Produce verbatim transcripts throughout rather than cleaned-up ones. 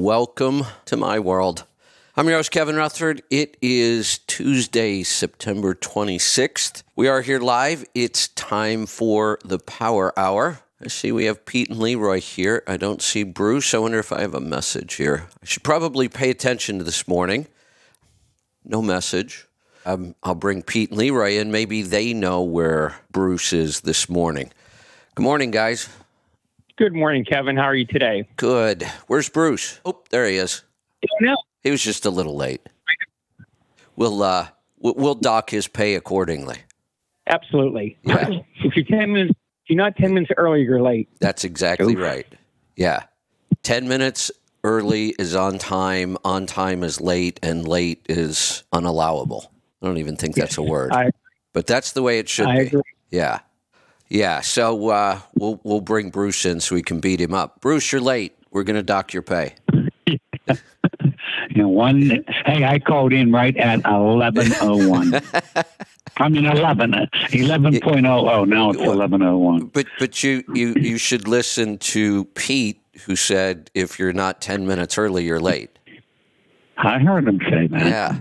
welcome to my world. I'm your host, Kevin Rutherford. It is Tuesday, September twenty-sixth. We are here live. It's time for the Power Hour. I see we have Pete and Leroy here. I don't see Bruce. I wonder if I have a message here. I should probably pay attention to this morning. No message. Um, I'll bring Pete and Leroy in. Maybe they know where Bruce is this morning. Good morning, guys. Good morning, Kevin. How are you today? Good. Where's Bruce? Oh, there he is. No. He was just a little late. We'll uh, we'll dock his pay accordingly. Absolutely. Yeah. If you're ten minutes, if you're not ten minutes early, you're late. That's exactly Oof. right. Yeah, ten minutes early is on time. On time is late, and late is unallowable. I don't even think that's a word, I, but that's the way it should I be. Agree. Yeah, yeah. So uh, we'll we'll bring Bruce in so we can beat him up. Bruce, you're late. We're going to dock your pay. Yeah. You know, one. Hey, I called in right at eleven oh one. I mean eleven eleven point oh oh. Now it's eleven oh one. But but you, you you should listen to Pete, who said if you're not ten minutes early, you're late. I heard him say that. Yeah.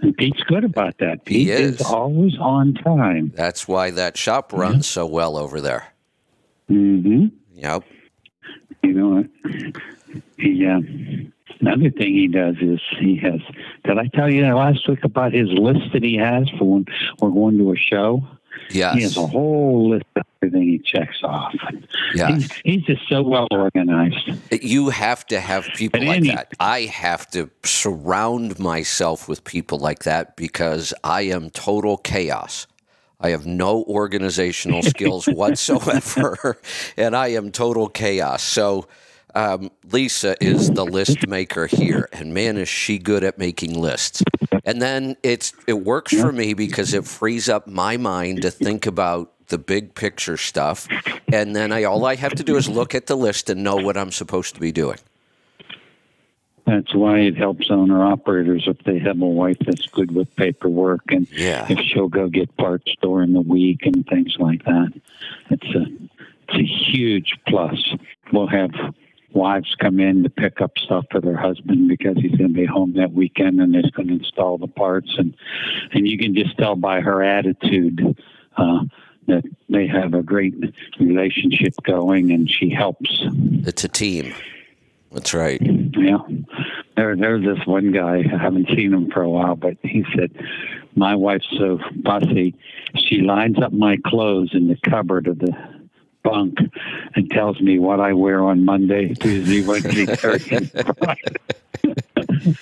And Pete's good about that. Pete he is. is always on time. That's why that shop runs mm-hmm. so well over there. Mm-hmm. Yep. You know what? Yeah. Another thing he does is he has, did I tell you last week about his list that he has for when we're going to a show? Yes. He has a whole list of everything he checks off. Yeah. He's, he's just so well organized. You have to have people but like any, that. I have to surround myself with people like that because I am total chaos. I have no organizational skills whatsoever, and I am total chaos. So Um, Lisa is the list maker here, and man, is she good at making lists. And then it's it works for me because it frees up my mind to think about the big picture stuff, and then I all I have to do is look at the list and know what I'm supposed to be doing. That's why it helps owner-operators if they have a wife that's good with paperwork and yeah. if she'll go get parts during the week and things like that. It's a, it's a huge plus. We'll have wives come in to pick up stuff for their husband because he's going to be home that weekend and they're going to install the parts. And, and you can just tell by her attitude uh, that they have a great relationship going and she helps. It's a team. That's right. Yeah. There, there's this one guy, I haven't seen him for a while, but he said, my wife's so fussy, she lines up my clothes in the cupboard of the bunk and tells me what I wear on Monday, Tuesday, Wednesday, Thursday, Friday.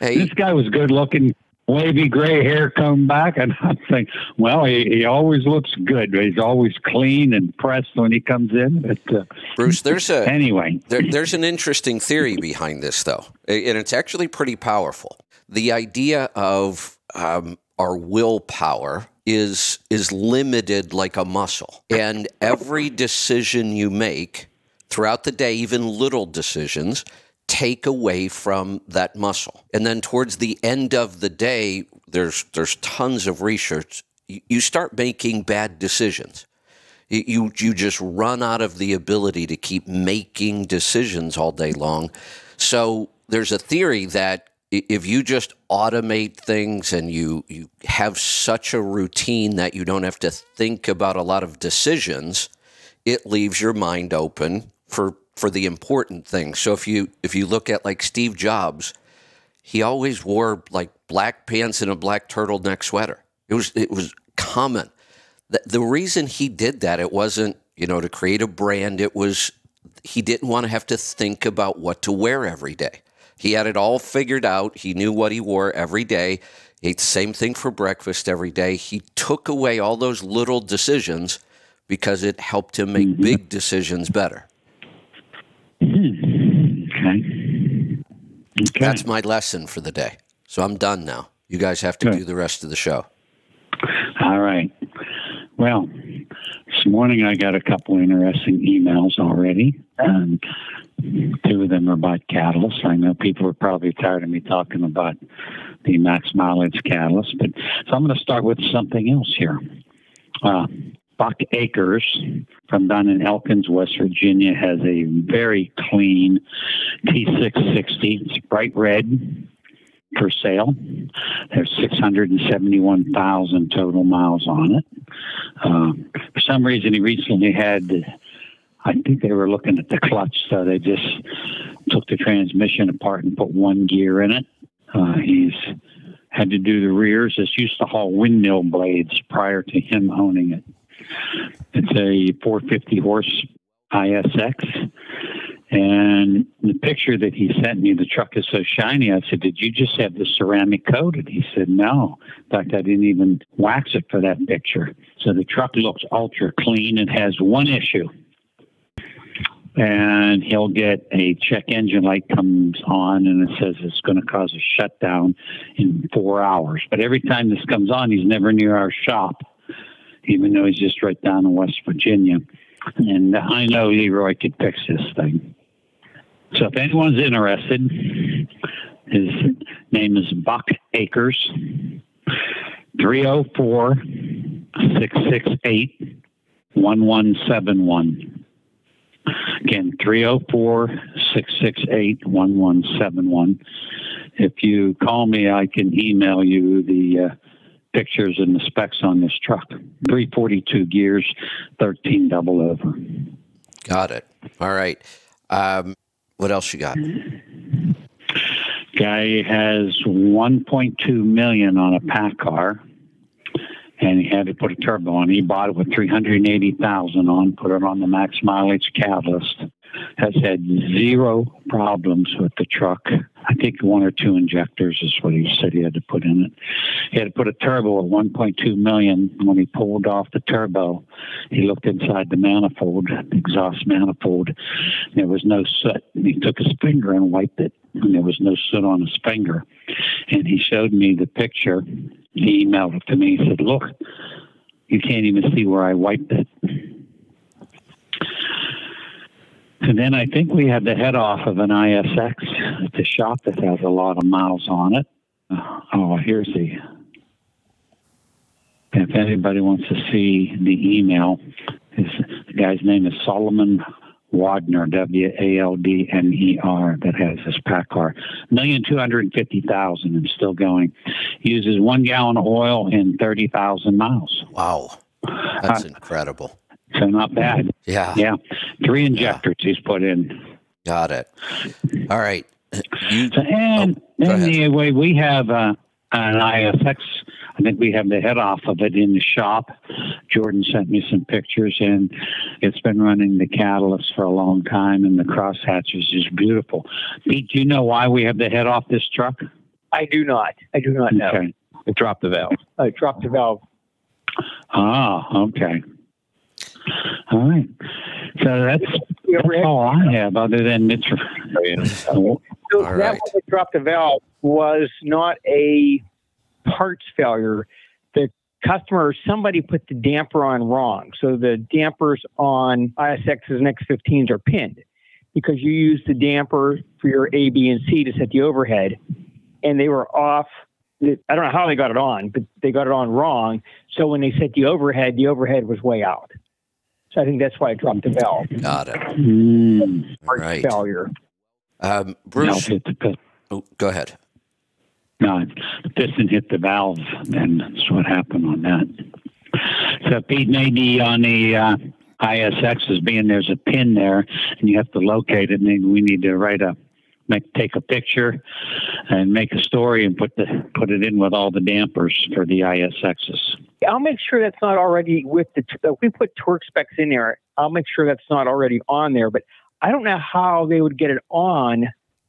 Hey. This guy was good looking, wavy gray hair come back, and I'm thinking, well, he, he always looks good. He's always clean and pressed when he comes in. But, uh, Bruce, there's a anyway. There, there's an interesting theory behind this, though, and it's actually pretty powerful. The idea of um, our willpower is is limited like a muscle. And every decision you make throughout the day, even little decisions, take away from that muscle. And then towards the end of the day, there's there's tons of research. You start making bad decisions. You, you just run out of the ability to keep making decisions all day long. So there's a theory that if you just automate things and you, you have such a routine that you don't have to think about a lot of decisions, it leaves your mind open for, for the important things. So if you if you look at like Steve Jobs, he always wore like black pants and a black turtleneck sweater. It was it was common. The, the reason he did that, it wasn't, you know, to create a brand. It was he didn't want to have to think about what to wear every day. He had it all figured out. He knew what he wore every day. He ate the same thing for breakfast every day. He took away all those little decisions because it helped him make mm-hmm. big decisions better. Mm-hmm. Okay. okay. That's my lesson for the day. So I'm done now. You guys have to Good. do the rest of the show. All right. Well, this morning I got a couple interesting emails already. Um, two of them are about catalysts. I know people are probably tired of me talking about the max mileage catalyst, but so I'm going to start with something else here. Uh, Buck Acres from down in Elkins, West Virginia, has a very clean T six sixty. It's bright red for sale. There's six hundred seventy-one thousand total miles on it. Uh, for some reason, he recently had, I think they were looking at the clutch, so they just took the transmission apart and put one gear in it. Uh, he's had to do the rears. This used to haul windmill blades prior to him owning it. It's a four hundred fifty horse I S X. And the picture that he sent me, the truck is so shiny. I said, did you just have the ceramic coated? He said, no. In fact, I didn't even wax it for that picture. So the truck looks ultra clean. It has one issue. And he'll get a check engine light comes on, and it says it's going to cause a shutdown in four hours. But every time this comes on, he's never near our shop, even though he's just right down in West Virginia. And I know Leroy could fix this thing. So if anyone's interested, his name is Buck Acres, three oh four, six six eight, one one seven one. Again, three oh four, six six eight, one one seven one. If you call me, I can email you the uh, pictures and the specs on this truck. three forty-two gears, thirteen double over. Got it. All right. Um, what else you got? Guy has one point two million dollars on a PACCAR, and he had to put a turbo on. He bought it with three hundred eighty thousand dollars on, put it on the Max Mileage catalyst. Has had zero problems with the truck. I think one or two injectors is what he said he had to put in it. He had to put a turbo at one point two million dollars. When he pulled off the turbo, he looked inside the manifold, the exhaust manifold. And there was no soot. And he took his finger and wiped it, and there was no soot on his finger. And he showed me the picture. He emailed it to me. He said, look, you can't even see where I wiped it. And then I think we had the head off of an I S X at the shop that has a lot of miles on it. Oh, here's the... If anybody wants to see the email, his, the guy's name is Solomon Wadner, W A L D N E R, that has this PACCAR. one million two hundred fifty thousand dollars and still going. He uses one gallon of oil in thirty thousand miles. Wow. That's uh, incredible. So not bad. Yeah. Yeah. Three injectors yeah. he's put in. Got it. All right. You, so, and oh, then the way we have uh, an I S X, I think we have the head off of it in the shop. Jordan sent me some pictures, and it's been running the catalyst for a long time, and the crosshatches is beautiful. Pete, do you know why we have the head off this truck? I do not. I do not know. Okay. It dropped the valve. I dropped the valve. Ah, okay. All right. So that's, that's all I have other than it's... So that right. one that dropped the valve was not a parts failure. The customer, somebody put the damper on wrong. So the dampers on I S X's and X fifteens are pinned because you use the damper for your A, B, and C to set the overhead. And they were off. I don't know how they got it on, but they got it on wrong. So when they set the overhead, the overhead was way out. So I think that's why I dropped the valve. Got it. Mm, right. Failure. Um, Bruce, no, the, oh, go ahead. No, the piston hit the valve, and that's what happened on that. So Pete, maybe on the uh, I S X is being there's a pin there, and you have to locate it. Maybe we need to write a make take a picture and make a story and put the put it in with all the dampers for the I S Xs. I'll make sure that's not already with the, if we put torque specs in there, I'll make sure that's not already on there, but I don't know how they would get it on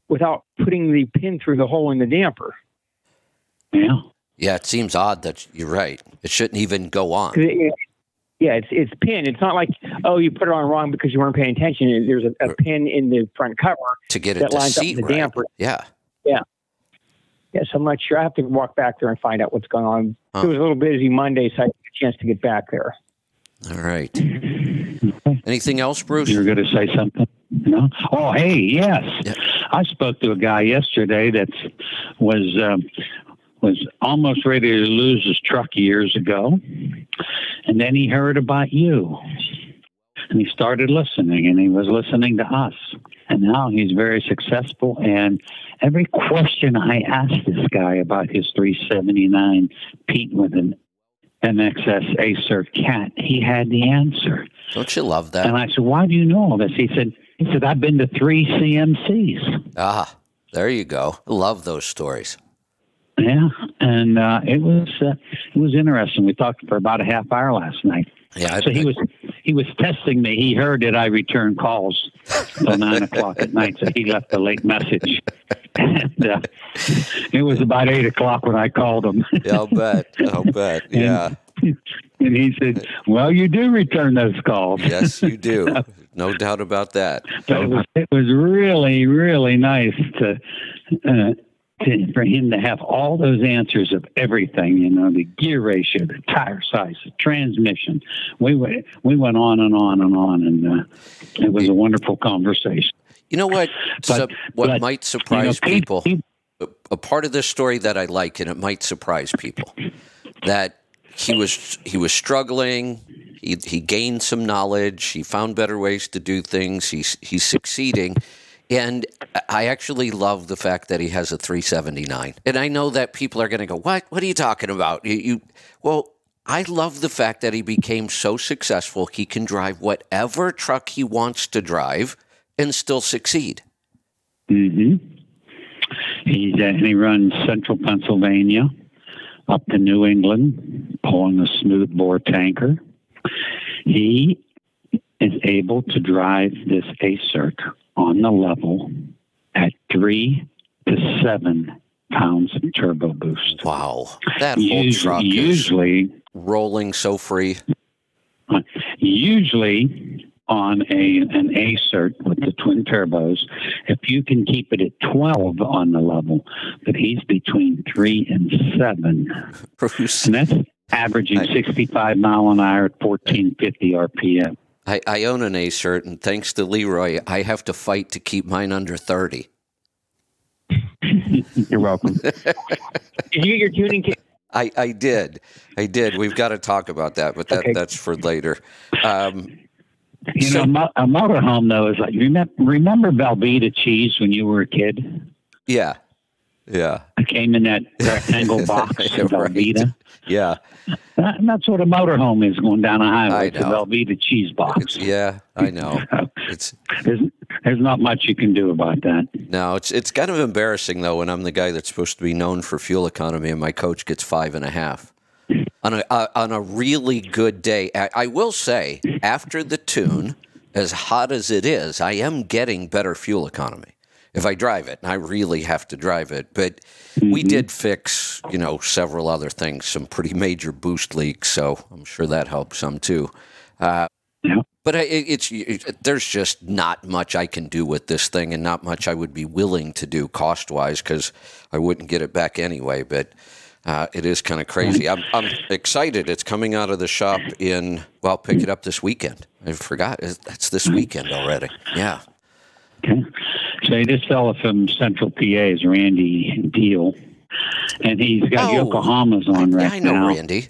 without putting the pin through the hole in the damper. Yeah. Yeah. It seems odd that you're right. It shouldn't even go on. It, yeah. It's, it's pinned. It's not like, oh, you put it on wrong because you weren't paying attention. There's a, a pin in the front cover to get it that to lines seat, up with the right? damper. Yeah. Yeah. Yes, I'm not sure. I have to walk back there and find out what's going on. Huh. It was a little busy Monday, so I didn't get a chance to get back there. All right. Anything else, Bruce? You were going to say something? No? Oh, hey, yes. Yeah. I spoke to a guy yesterday that was um, was almost ready to lose his truck years ago. And then he heard about you, and he started listening, and he was listening to us. And now he's very successful. And every question I asked this guy about his three seventy-nine Pete with an N X S Acert cat, he had the answer. Don't you love that? And I said, why do you know all this? He said, he said, I've been to three C M Cs. Ah, there you go. Love those stories. Yeah, and uh, it was uh, it was interesting. We talked for about a half hour last night. Yeah, I, so he I, was he was testing me. He heard that I returned calls till nine o'clock at night, so he left a late message. And uh, it was about eight o'clock when I called him. I'll bet. I'll bet. Yeah. And, and he said, "Well, you do return those calls." Yes, you do. No doubt about that. But it was, it was really, really nice to. Uh, To, for him to have all those answers of everything, you know, the gear ratio, the tire size, the transmission. We went, we went on and on and on, and uh, it was a wonderful conversation. You know what? But, so, what but, might surprise you know, people, he, he, a part of this story that I like, and it might surprise people, that he was he was struggling. He, he gained some knowledge. He found better ways to do things. He's he's succeeding. And I actually love the fact that he has a three seventy-nine. And I know that people are going to go, what? What are you talking about? You, you, well, I love the fact that he became so successful he can drive whatever truck he wants to drive and still succeed. Mm-hmm. He's, uh, he runs central Pennsylvania up to New England, pulling a smoothbore tanker. He is able to drive this Acert on the level at three to seven pounds of turbo boost. Wow. That whole truck usually, is rolling so free. Usually on a an Acert with the twin turbos, if you can keep it at twelve on the level, but he's between three and seven. Bruce. And that's averaging I, sixty-five mile an hour at fourteen fifty R P M. I, I own an Acert, and thanks to Leroy, I have to fight to keep mine under thirty. You're welcome. Did you get your tuning kit? I, I did. I did. We've got to talk about that, but that, okay. that's for later. Um, you so, know, a motorhome, though, is like, remember, remember Velveeta cheese when you were a kid? Yeah. Yeah. It came in that rectangle box in Velveeta. Right. Yeah. That, and that's what a motorhome is, going down a highway to Velveeta cheese box. It's, yeah, I know. It's there's, there's not much you can do about that. No, it's it's kind of embarrassing, though, when I'm the guy that's supposed to be known for fuel economy and my coach gets five and a half. On a, uh, on a really good day, I, I will say, after the tune, as hot as it is, I am getting better fuel economy. If I drive it, and I really have to drive it. But mm-hmm. we did fix, you know, several other things, some pretty major boost leaks. So I'm sure that helped some too. Uh, yeah. But it, it's it, there's just not much I can do with this thing, and not much I would be willing to do cost wise because I wouldn't get it back anyway. But uh, it is kind of crazy. I'm, I'm excited. It's coming out of the shop in. Well, I'll pick it up this weekend. I forgot. That's this weekend already. Yeah. Okay. Say this fella from Central P A is Randy Deal, and he's got oh, Yokohamas on I, right I know now. Randy.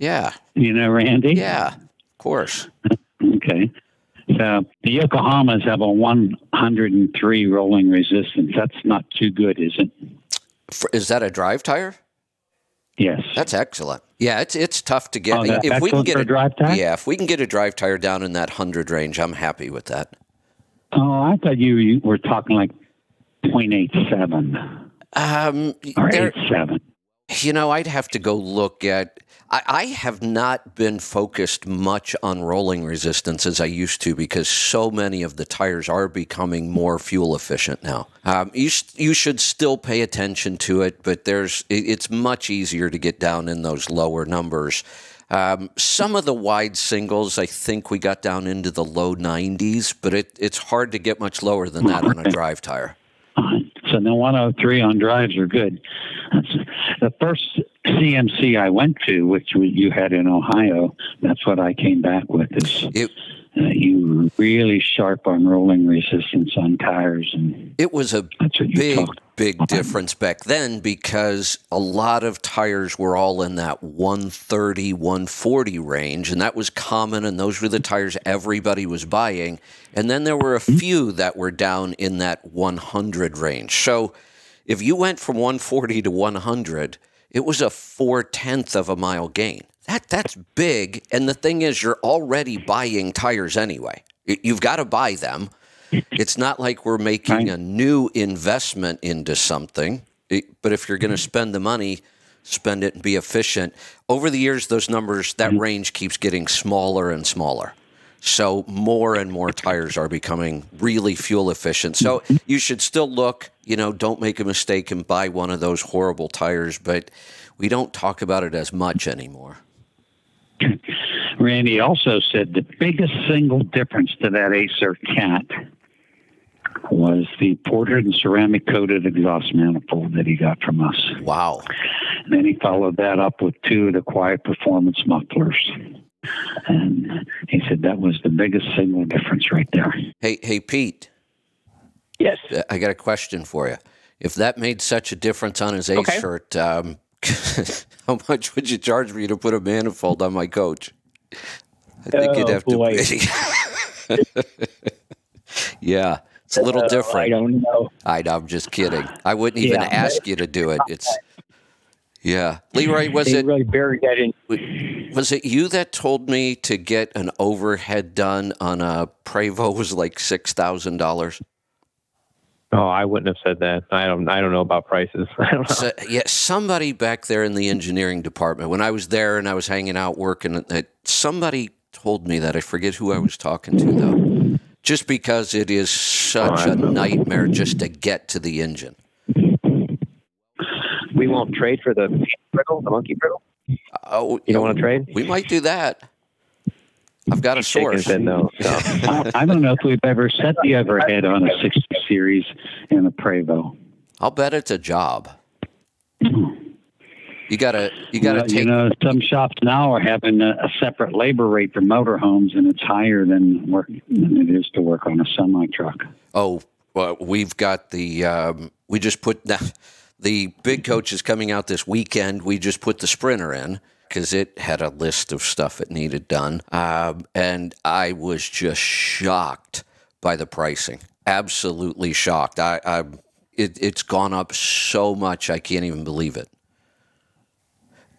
Yeah. You know Randy? Yeah, of course. Okay. So the Yokohamas have a one hundred three rolling resistance. That's not too good, is it? For, is that a drive tire? Yes. That's excellent. Yeah, it's it's tough to get. Oh, that, if we can get a drive tire? Yeah, if we can get a drive tire down in that one hundred range, I'm happy with that. Oh, I thought you were talking like point eight seven um, or there, eight seven. You know, I'd have to go look at – I have not been focused much on rolling resistance as I used to because so many of the tires are becoming more fuel efficient now. Um, you you should still pay attention to it, but there's it's much easier to get down in those lower numbers. Um, some of the wide singles, I think we got down into the low nineties, but it, it's hard to get much lower than that on a drive tire. So the one oh three on drives are good. The first C M C I went to, which you had in Ohio, that's what I came back with. Is, it, Uh, you were really sharp on rolling resistance on tires. And it was a big, big difference back then because a lot of tires were all in that one thirty, one forty range, and that was common, and those were the tires everybody was buying. And then there were a few that were down in that one hundred range. So if you went from one forty to one hundred, it was a four-tenth of a mile gain. That that's big, and the thing is, you're already buying tires anyway. You've got to buy them. It's not like we're making a new investment into something, but if you're going to spend the money, spend it and be efficient. Over the years, those numbers, that range keeps getting smaller and smaller. So more and more tires are becoming really fuel efficient. So you should still look, you know, don't make a mistake and buy one of those horrible tires, but we don't talk about it as much anymore. Randy also said the biggest single difference to that Acert Cat was the ported and ceramic coated exhaust manifold that he got from us. Wow. And then he followed that up with two of the Quiet Performance mufflers. And he said that was the biggest single difference right there. Hey, hey, Pete. Yes. I got a question for you. If that made such a difference on his Acert, okay. um, how much would you charge me to put a manifold on my coach? I think oh, you'd have boy. to pay. Yeah, it's a little uh, different. I don't know. I, I'm just kidding. I wouldn't even yeah. ask you to do it. It's yeah, Leroy. Was they it really buried that in? Was it you that told me to get an overhead done on a Prevost was like six thousand dollars? Oh, I wouldn't have said that. I don't. I don't know about prices. I don't know. So, yeah, somebody back there in the engineering department when I was there and I was hanging out working, that somebody told me that. I forget who I was talking to though. Just because it is such oh, a nightmare just to get to the engine. We won't trade for the brittle, the monkey brittle. Oh, you don't want to trade? We might do that. I've got a source. In, though, so. I, I don't know if we've ever set the overhead on a sixty series in a Prevost. I'll bet it's a job. You gotta, you gotta well, take. You know, some shops now are having a, a separate labor rate for motorhomes, and it's higher than work than it is to work on a semi truck. Oh, well, we've got the. Um, we just put the, the big coach is coming out this weekend. We just put the Sprinter in, because it had a list of stuff it needed done. Um, and I was just shocked by the pricing. Absolutely shocked. I, I it, It's gone up so much, I can't even believe it.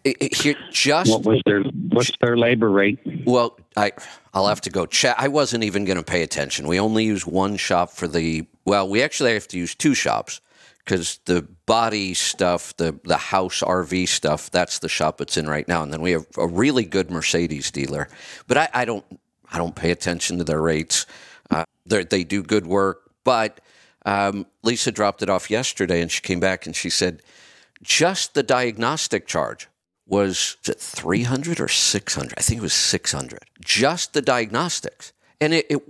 it, it, it just, what was their, what's their labor rate? Well, I, I'll have to go check. I wasn't even going to pay attention. We only use one shop for the, well, we actually have to use two shops. Because the body stuff, the, the house R V stuff, that's the shop it's in right now. And then we have a really good Mercedes dealer. But I, I don't I don't pay attention to their rates. Uh, they do good work. But um, Lisa dropped it off yesterday, and she came back and she said, just the diagnostic charge was, was it three hundred or six hundred? I think it was six hundred. Just the diagnostics. And it it,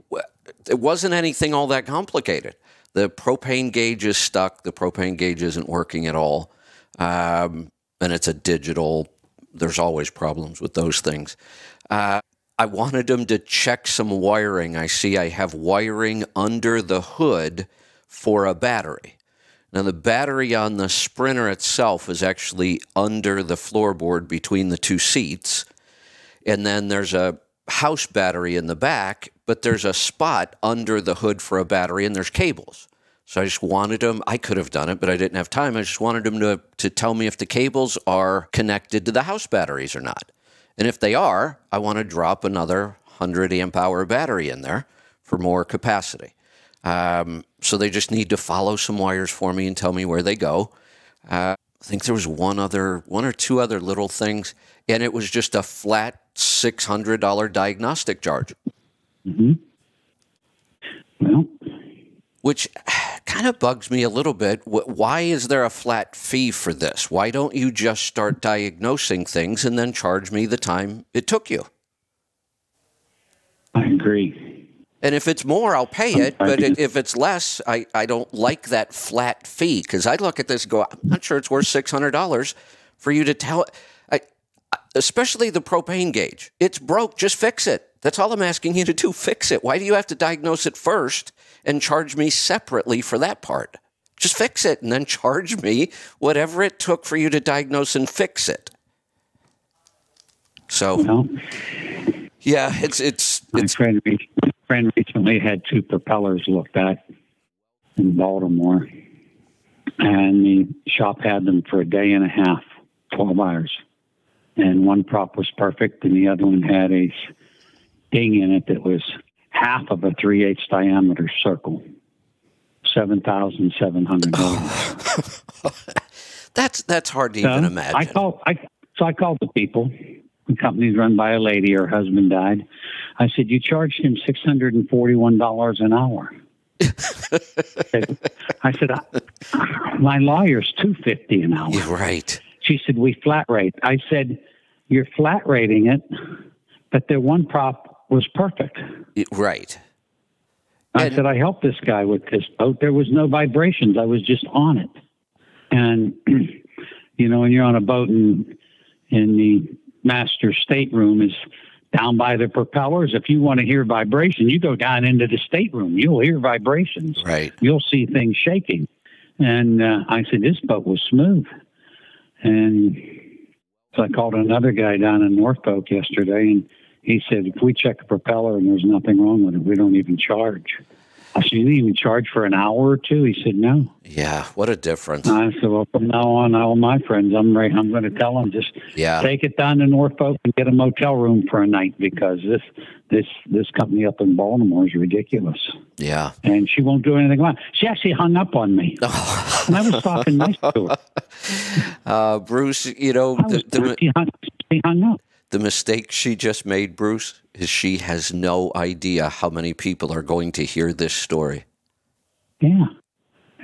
it wasn't anything all that complicated. The propane gauge is stuck. The propane gauge isn't working at all. Um, and it's a digital. There's always problems with those things. Uh, I wanted them to check some wiring. I see I have wiring under the hood for a battery. Now, the battery on the Sprinter itself is actually under the floorboard between the two seats. And then there's a house battery in the back, but there's a spot under the hood for a battery and there's cables. So I just wanted them, I could have done it, but I didn't have time. I just wanted them to, to tell me if the cables are connected to the house batteries or not. And if they are, I want to drop another one hundred amp hour battery in there for more capacity. Um, so they just need to follow some wires for me and tell me where they go. Uh, I think there was one other, one or two other little things, and it was just a flat six hundred dollars diagnostic charge. Mm-hmm. Well, which kind of bugs me a little bit. Why is there a flat fee for this? Why don't you just start diagnosing things and then charge me the time it took you? I agree. And if it's more, I'll pay it. I, I but it, if it's less, I, I don't like that flat fee, because I look at this and go, I'm not sure it's worth six hundred dollars for you to tell it. Especially the propane gauge. It's broke. Just fix it. That's all I'm asking you to do. Fix it. Why do you have to diagnose it first and charge me separately for that part? Just fix it and then charge me whatever it took for you to diagnose and fix it. So, no. yeah, it's it's my it's, friend, friend recently had two propellers looked at in Baltimore, and the shop had them for a day and a half, twelve hours. And one prop was perfect, and the other one had a ding in it that was half of a three-eighths diameter circle. seven thousand seven hundred dollars. Oh. that's that's hard to so even imagine. I called, I, so I called the people. The company's run by a lady. Her husband died. I said, you charged him six hundred forty-one dollars an hour. I said, I, my lawyer's two hundred fifty dollars an hour. You're right. She said, we flat rate. I said, you're flat rating it, but their one prop was perfect. Right. I and, said, I helped this guy with this boat. There was no vibrations. I was just on it. And, you know, when you're on a boat and in the master stateroom is down by the propellers, if you want to hear vibration, you go down into the stateroom. You'll hear vibrations. Right. You'll see things shaking. And uh, I said, this boat was smooth. And so I called another guy down in Norfolk yesterday, and he said, if we check a propeller and there's nothing wrong with it, we don't even charge. I said, you didn't even charge for an hour or two? He said, no. Yeah, what a difference. I said, well, from now on, all my friends, I'm I'm going to tell them, just yeah. take it down to Norfolk and get a motel room for a night, because this this this company up in Baltimore is ridiculous. Yeah. And she won't do anything about it. She actually hung up on me. Oh. And I was talking nice to her. Uh, Bruce, you know. The, the, she, hung, she hung up. The mistake she just made, Bruce, is she has no idea how many people are going to hear this story. Yeah.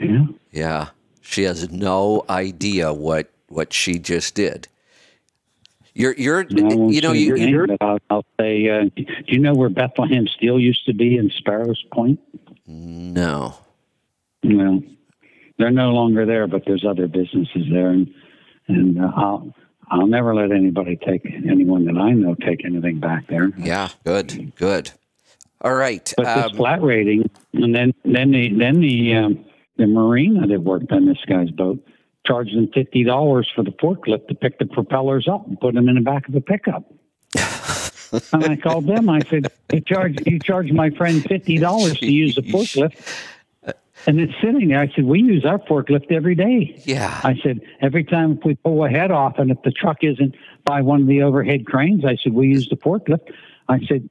Yeah. Yeah. She has no idea what, what she just did. You're, you're, no, you know, you, name, you're, I'll, I'll say, uh, do you know where Bethlehem Steel used to be in Sparrows Point? No. Well, they're no longer there, but there's other businesses there. And, and, uh, I'll, I'll never let anybody take, anyone that I know, take anything back there. Yeah, good, good. All right. But um, this flat rating, and then then the then the um, the marina that worked on this guy's boat charged him fifty dollars for the forklift to pick the propellers up and put them in the back of the pickup. And I called them. I said, you charge, you charge my friend fifty dollars Jeez. to use the forklift. And it's sitting there. I said, we use our forklift every day. Yeah. I said, every time if we pull a head off and if the truck isn't by one of the overhead cranes, I said, we use the forklift. I said,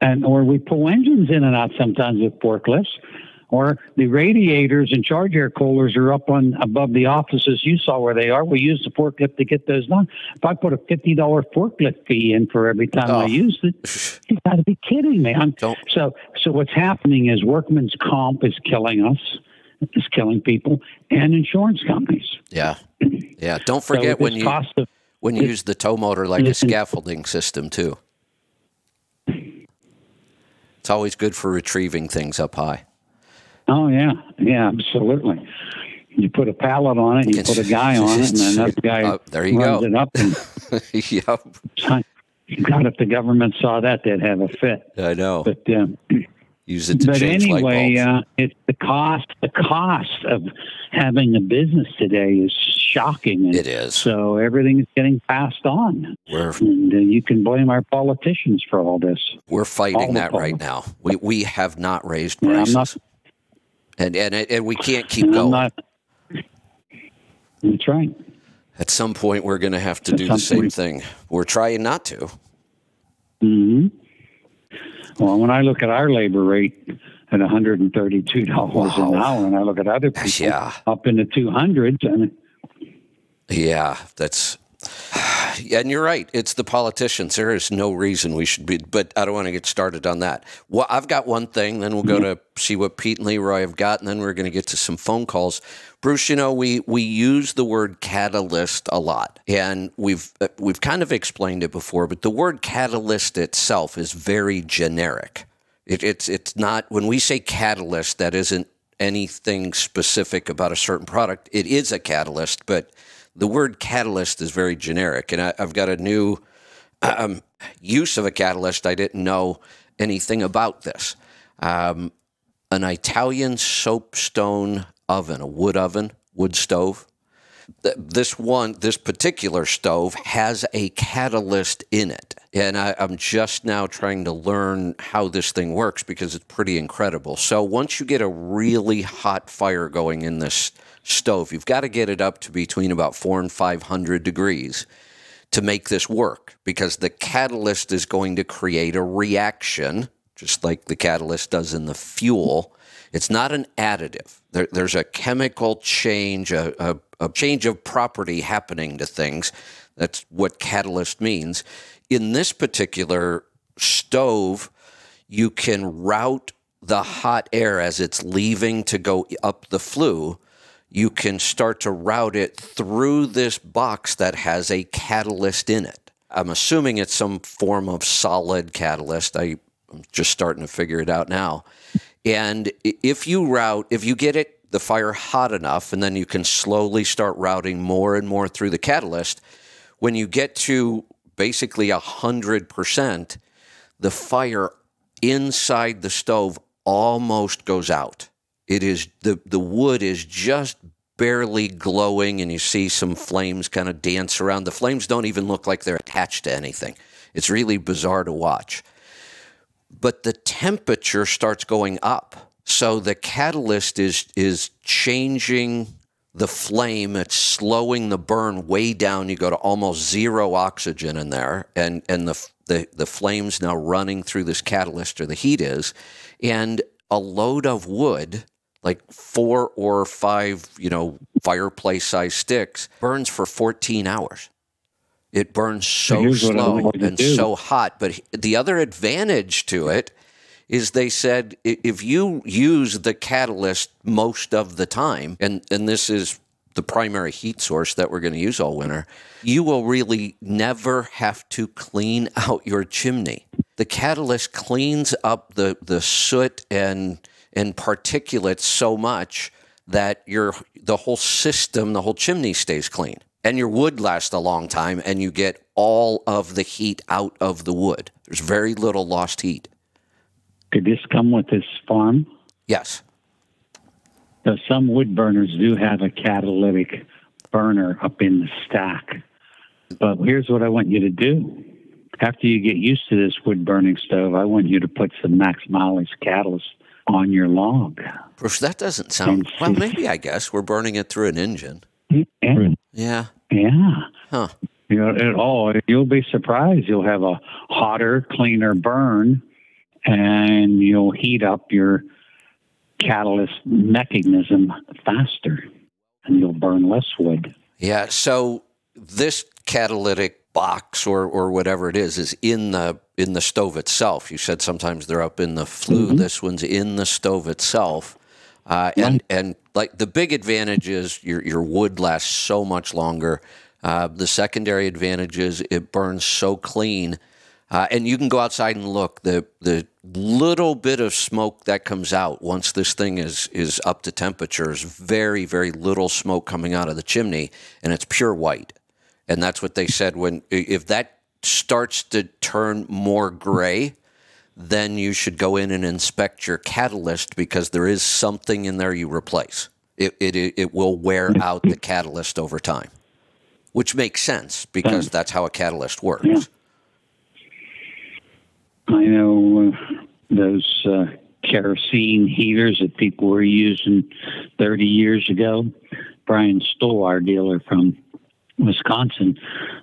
and or we pull engines in and out sometimes with forklifts, or the radiators and charge air coolers are up on above the offices. You saw where they are. We use the forklift to get those done. If I put a fifty dollars forklift fee in for every time oh. I use it, you got to be kidding me. I'm, so, so what's happening is workman's comp is killing us, is killing people, and insurance companies. Yeah, yeah. Don't forget so when you of, when you use the tow motor like a scaffolding system too. It's always good for retrieving things up high. Oh, yeah. Yeah, absolutely. You put a pallet on it, you put a guy on it, and another guy oh, there you runs go. it up. And yep. God, if the government saw that, they'd have a fit. I know. But, um, Use it to but change anyway, uh, it's the cost. The cost of having a business today is shocking. And it is. So everything is getting passed on. We're, and uh, you can blame our politicians for all this. We're fighting all that right now. We we have not raised prices. Yeah, I'm not, And, and and we can't keep going. Not, that's right. At some point, we're going to have to At do the same point. thing. We're trying not to. Mm-hmm. Well, when I look at our labor rate at one hundred thirty-two dollars wow. an hour, and I look at other people yeah. up in the two hundreds, and yeah, that's. And you're right. It's the politicians. There is no reason we should be, but I don't want to get started on that. Well, I've got one thing, then we'll go to see what Pete and Leroy have got, and then we're going to get to some phone calls. Bruce, you know, we, we use the word catalyst a lot, and we've we've kind of explained it before, but the word catalyst itself is very generic. It, it's it's not, when we say catalyst, that isn't anything specific about a certain product. It is a catalyst, but the word catalyst is very generic, and I, I've got a new um, use of a catalyst, I didn't know anything about this. Um, an Italian soapstone oven, a wood oven, wood stove. This one, this particular stove has a catalyst in it. And I, I'm just now trying to learn how this thing works because it's pretty incredible. So once you get a really hot fire going in this stove, you've got to get it up to between about four and five hundred degrees to make this work, because the catalyst is going to create a reaction, just like the catalyst does in the fuel. It's not an additive. There, there's a chemical change, a, a, a change of property happening to things. That's what catalyst means. In this particular stove, you can route the hot air as it's leaving to go up the flue. You can start to route it through this box that has a catalyst in it. I'm assuming it's some form of solid catalyst. I, I'm just starting to figure it out now. And if you route, if you get it, the fire hot enough, and then you can slowly start routing more and more through the catalyst, when you get to basically one hundred percent, the fire inside the stove almost goes out. It is, the, the wood is just barely glowing, and you see some flames kind of dance around. The flames don't even look like they're attached to anything. It's really bizarre to watch. But the temperature starts going up. So the catalyst is is changing the flame. It's slowing the burn way down. You go to almost zero oxygen in there, and, and the, the, the flame's now running through this catalyst, or the heat is. And a load of wood, like four or five, you know, fireplace-sized sticks, burns for fourteen hours. It burns so slow and so hot. But the other advantage to it is they said if you use the catalyst most of the time, and, and this is the primary heat source that we're going to use all winter, you will really never have to clean out your chimney. The catalyst cleans up the, the soot and and particulates so much that your the whole system, the whole chimney stays clean. And your wood lasts a long time, and you get all of the heat out of the wood. There's very little lost heat. Did this come with this farm? Yes. So some wood burners do have a catalytic burner up in the stack. But here's what I want you to do. After you get used to this wood burning stove, I want you to put some Max Mileage catalyst on your log. Bruce, that doesn't sound... Well, maybe, I guess. We're burning it through an engine. And, yeah. Yeah. Huh. You know, it, oh, you'll be surprised. You'll have a hotter, cleaner burn, and you'll heat up your catalyst mechanism faster, and you'll burn less wood. Yeah, so this catalytic box or, or whatever it is is in the in the stove itself. You said sometimes they're up in the flue. Mm-hmm. This one's in the stove itself. Uh, and, and like the big advantage is your, your wood lasts so much longer. Uh, the secondary advantage is it burns so clean. Uh, and you can go outside and look. The the little bit of smoke that comes out once this thing is, is up to temperature is very, very little smoke coming out of the chimney, and it's pure white. And that's what they said. When if that starts to turn more gray, then you should go in and inspect your catalyst, because there is something in there you replace. It it it will wear out the catalyst over time, which makes sense because that's how a catalyst works. Yeah. I know uh, those uh, kerosene heaters that people were using thirty years ago. Brian stole our dealer from Wisconsin,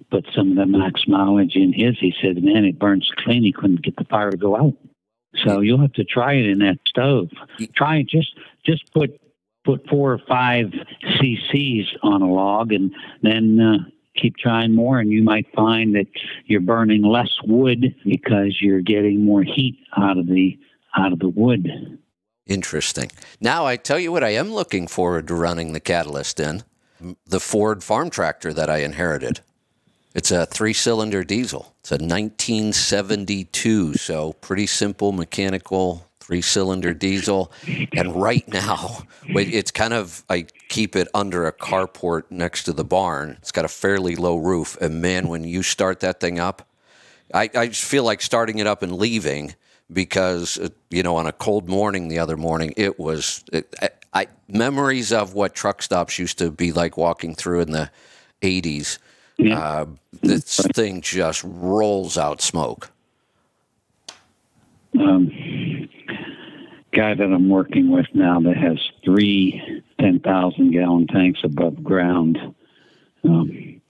but some of the Max Mileage in his, he said, man, it burns clean. He couldn't get the fire to go out. So you'll have to try it in that stove. Try just just put put four or five cc's on a log, and then uh, keep trying more, and you might find that you're burning less wood because you're getting more heat out of the out of the wood. Interesting. Now I tell you what, I am looking forward to running the catalyst in. The Ford farm tractor that I inherited. It's a three-cylinder diesel. It's a nineteen seventy-two, so pretty simple mechanical three-cylinder diesel. And right now, it's kind of, I keep it under a carport next to the barn. It's got a fairly low roof. And man, when you start that thing up, I, I just feel like starting it up and leaving because, uh, you know, on a cold morning the other morning, it was it, I, I, memories of what truck stops used to be like walking through in the eighties. Yeah. Uh, this thing just rolls out smoke. Um, guy that I'm working with now that has three ten thousand gallon tanks above ground, um,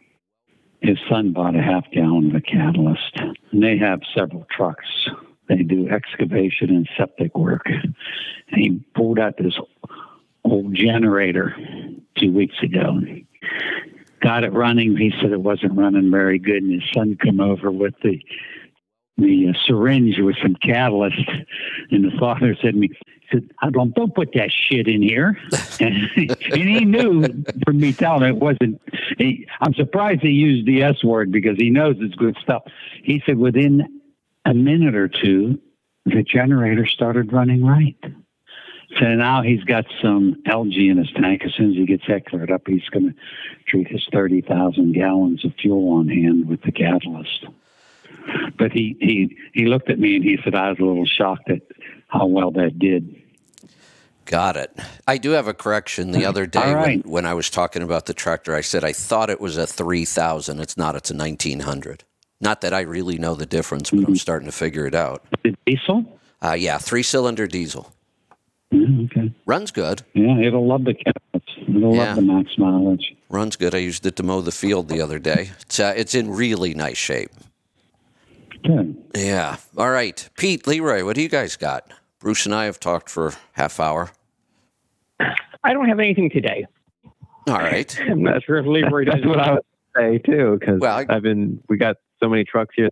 his son bought a half gallon of a catalyst. And they have several trucks. They do excavation and septic work. And he pulled out this old generator two weeks ago. Got it running. He said it wasn't running very good. And his son came over with the the uh, syringe with some catalyst. And the father said to me, he said, I don't, don't put that shit in here. and, and he knew from me telling him it wasn't, he, I'm surprised he used the S word because he knows it's good stuff. He said within a minute or two, the generator started running right. So now he's got some algae in his tank. As soon as he gets that cleared up, he's going to treat his thirty thousand gallons of fuel on hand with the catalyst. But he, he, he looked at me and he said, I was a little shocked at how well that did. Got it. I do have a correction. The other day right. when, when I was talking about the tractor, I said I thought it was a three thousand. It's not. It's a nineteen hundred. Not that I really know the difference, but mm-hmm. I'm starting to figure it out. The diesel? Uh, yeah, three-cylinder diesel. Mm, okay. Runs good. Yeah, it'll love the catalyst. It'll yeah. love the max mileage. Runs good. I used it to mow the field the other day. It's uh, it's in really nice shape. Good. Yeah. All right. Pete, Leroy, what do you guys got? Bruce and I have talked for a half hour. I don't have anything today. All right. I'm not sure if Leroy does what I would say, too, because well, I've been, we got so many trucks here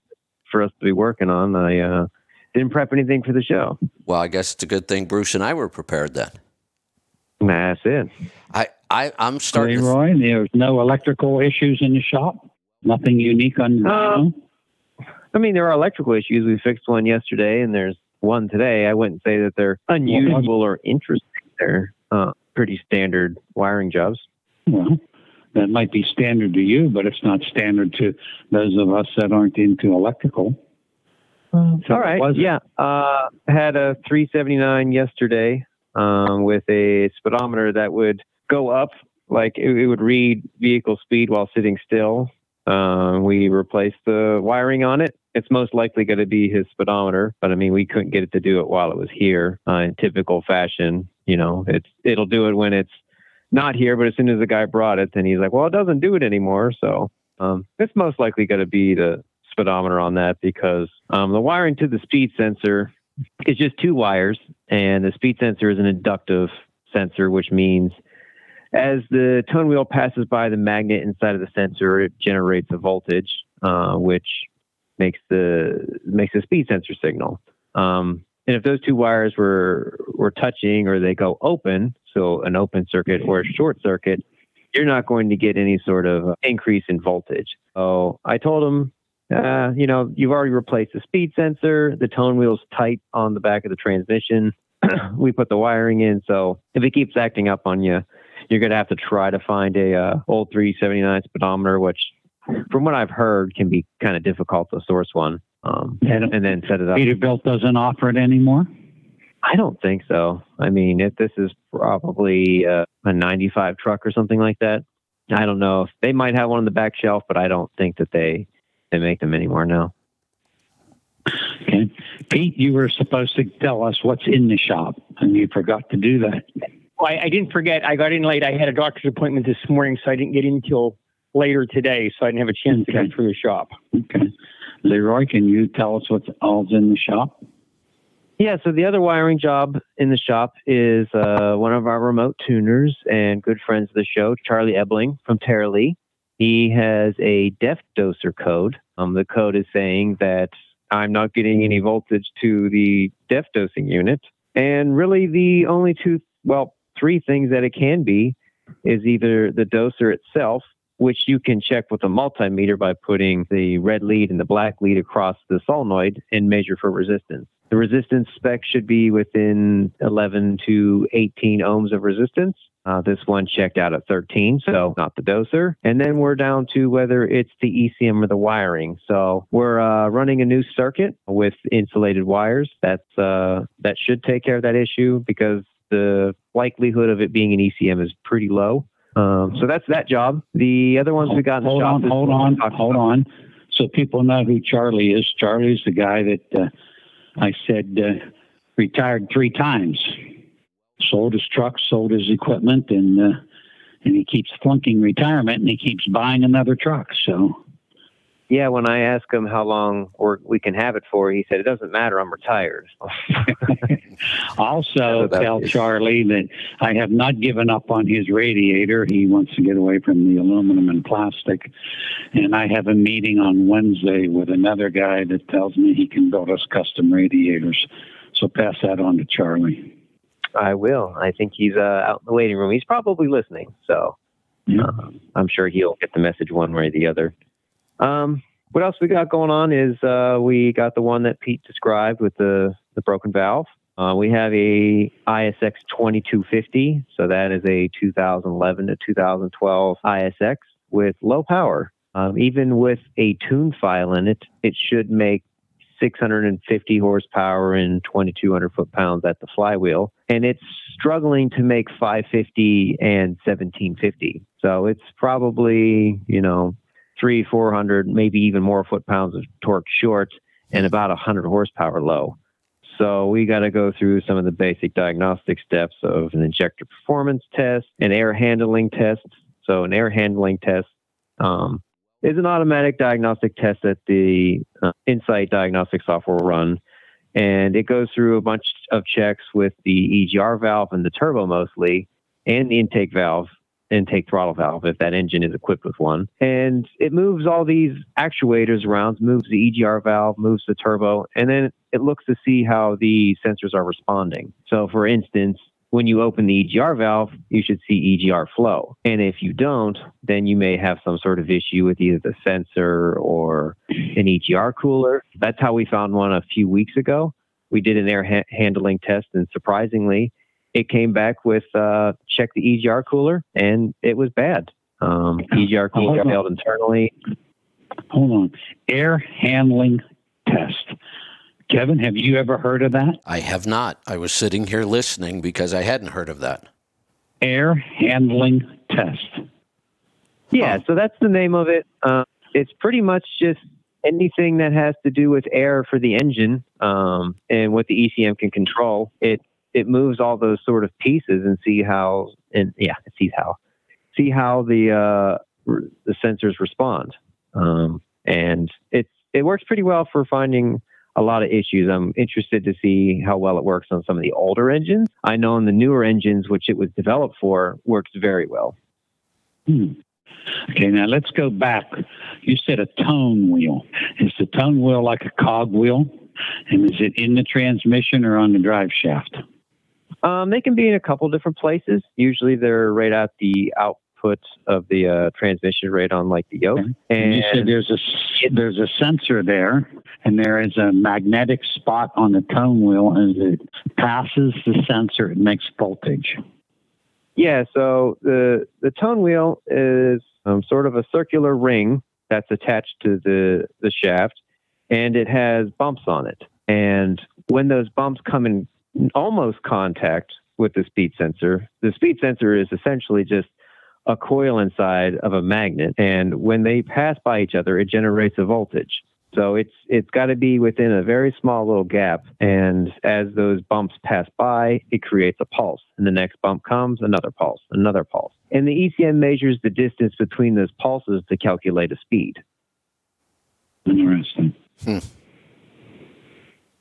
for us to be working on. I uh, didn't prep anything for the show. Well, I guess it's a good thing Bruce and I were prepared then. That's it. I, I, I'm starting. Leroy, th- there's no electrical issues in the shop? Nothing unique on the uh, I mean, there are electrical issues. We fixed one yesterday, and there's one today. I wouldn't say that they're unusual or interesting. They're uh, pretty standard wiring jobs. Well, that might be standard to you, but it's not standard to those of us that aren't into electrical. Uh, so all right, yeah. Uh, had a three seventy-nine yesterday um, with a speedometer that would go up. Like, it, it would read vehicle speed while sitting still. Uh, we replaced the wiring on it. It's most likely going to be his speedometer, but I mean, we couldn't get it to do it while it was here uh, in typical fashion. You know, it's it'll do it when it's not here, but as soon as the guy brought it, then he's like, well, it doesn't do it anymore. So um, it's most likely going to be the speedometer on that because um, the wiring to the speed sensor is just two wires, and the speed sensor is an inductive sensor, which means as the tone wheel passes by the magnet inside of the sensor, it generates a voltage, uh, which makes the makes the speed sensor signal. Um, and if those two wires were were touching or they go open, so an open circuit or a short circuit, you're not going to get any sort of increase in voltage. So I told him, uh, you know, you've already replaced the speed sensor. The tone wheel's tight on the back of the transmission. We put the wiring in, so if it keeps acting up on you, you're going to have to try to find a uh, old three seventy-nine speedometer, which from what I've heard can be kind of difficult to source one. Um, and, and then set it up. Peterbilt doesn't offer it anymore? I don't think so. I mean, if this is probably uh, a ninety-five truck or something like that. I don't know. They might have one on the back shelf, but I don't think that they, they make them anymore now. Okay. Pete, you were supposed to tell us what's in the shop, and you forgot to do that. I, I didn't forget. I got in late. I had a doctor's appointment this morning, so I didn't get in until later today, so I didn't have a chance okay. to go through the shop. Okay. Leroy, can you tell us what's all's in the shop? Yeah, so the other wiring job in the shop is uh, one of our remote tuners and good friends of the show, Charlie Ebling from Terra Lee. He has a D E F doser code. Um, the code is saying that I'm not getting any voltage to the D E F dosing unit. And really the only two, well, three things that it can be is either the doser itself, which you can check with a multimeter by putting the red lead and the black lead across the solenoid and measure for resistance. The resistance spec should be within eleven to eighteen ohms of resistance. Uh, this one checked out at thirteen, so not the doser. And then we're down to whether it's the E C M or the wiring. So we're uh, running a new circuit with insulated wires. That's uh, that should take care of that issue because the likelihood of it being an E C M is pretty low. Um, so that's that job. The other ones we got in the hold shop. On, hold on, hold about. on. So people know who Charlie is. Charlie's the guy that uh, I said uh, retired three times. Sold his truck, sold his equipment, and uh, and he keeps flunking retirement, and he keeps buying another truck. So, yeah, when I ask him how long or we can have it for, he said it doesn't matter. I'm retired. Also, tell Charlie that I have not given up on his radiator. He wants to get away from the aluminum and plastic. And I have a meeting on Wednesday with another guy that tells me he can build us custom radiators. So pass that on to Charlie. I will. I think he's uh, out in the waiting room. He's probably listening, so yeah. um, I'm sure he'll get the message one way or the other. Um, what else we got going on is uh, we got the one that Pete described with the, the broken valve. Uh, we have a I S X twenty-two fifty, so that is a two thousand eleven to two thousand twelve I S X with low power. Um, even with a tune file in it, it should make six hundred fifty horsepower and twenty-two hundred foot-pounds at the flywheel. And it's struggling to make five fifty and seventeen fifty. So it's probably, you know, three, four hundred, maybe even more foot-pounds of torque short and about one hundred horsepower low. So we got to go through some of the basic diagnostic steps of an injector performance test, an air handling test. So an air handling test, um, is an automatic diagnostic test that the uh, Insight diagnostic software will run. And it goes through a bunch of checks with the E G R valve and the turbo mostly, and the intake valve, intake throttle valve, if that engine is equipped with one. And it moves all these actuators around, moves the E G R valve, moves the turbo, and then it looks to see how the sensors are responding. So for instance, when you open the E G R valve, you should see E G R flow. And if you don't, then you may have some sort of issue with either the sensor or an E G R cooler. That's how we found one a few weeks ago. We did an air ha- handling test, and surprisingly, it came back with uh, check the E G R cooler, and it was bad. Um, E G R cooler failed internally. Hold on. Air handling test. Kevin, have you ever heard of that? I have not. I was sitting here listening because I hadn't heard of that. Air handling test. Yeah, oh. So that's the name of it. Uh, it's pretty much just anything that has to do with air for the engine um, and what the E C M can control. It it moves all those sort of pieces and see how and yeah, it sees how see how the uh, r- the sensors respond. Um, and it it works pretty well for finding a lot of issues. I'm interested to see how well it works on some of the older engines. I know on the newer engines, which it was developed for, works very well. Hmm. Okay, now let's go back. You said a tone wheel. Is the tone wheel like a cog wheel? And is it in the transmission or on the drive shaft? Um, they can be in a couple different places. Usually they're right at the out of the uh, transmission right on like the yoke. Okay. And, and you said there's a, there's a sensor there, and there is a magnetic spot on the tone wheel, and as it passes the sensor, it makes voltage. Yeah, so the, the tone wheel is um, sort of a circular ring that's attached to the, the shaft, and it has bumps on it. And when those bumps come in almost contact with the speed sensor, the speed sensor is essentially just a coil inside of a magnet, and when they pass by each other, it generates a voltage. So it's it's got to be within a very small little gap, and as those bumps pass by, it creates a pulse, and the next bump comes, another pulse, another pulse. And the E C M measures the distance between those pulses to calculate a speed. Interesting. Hmm.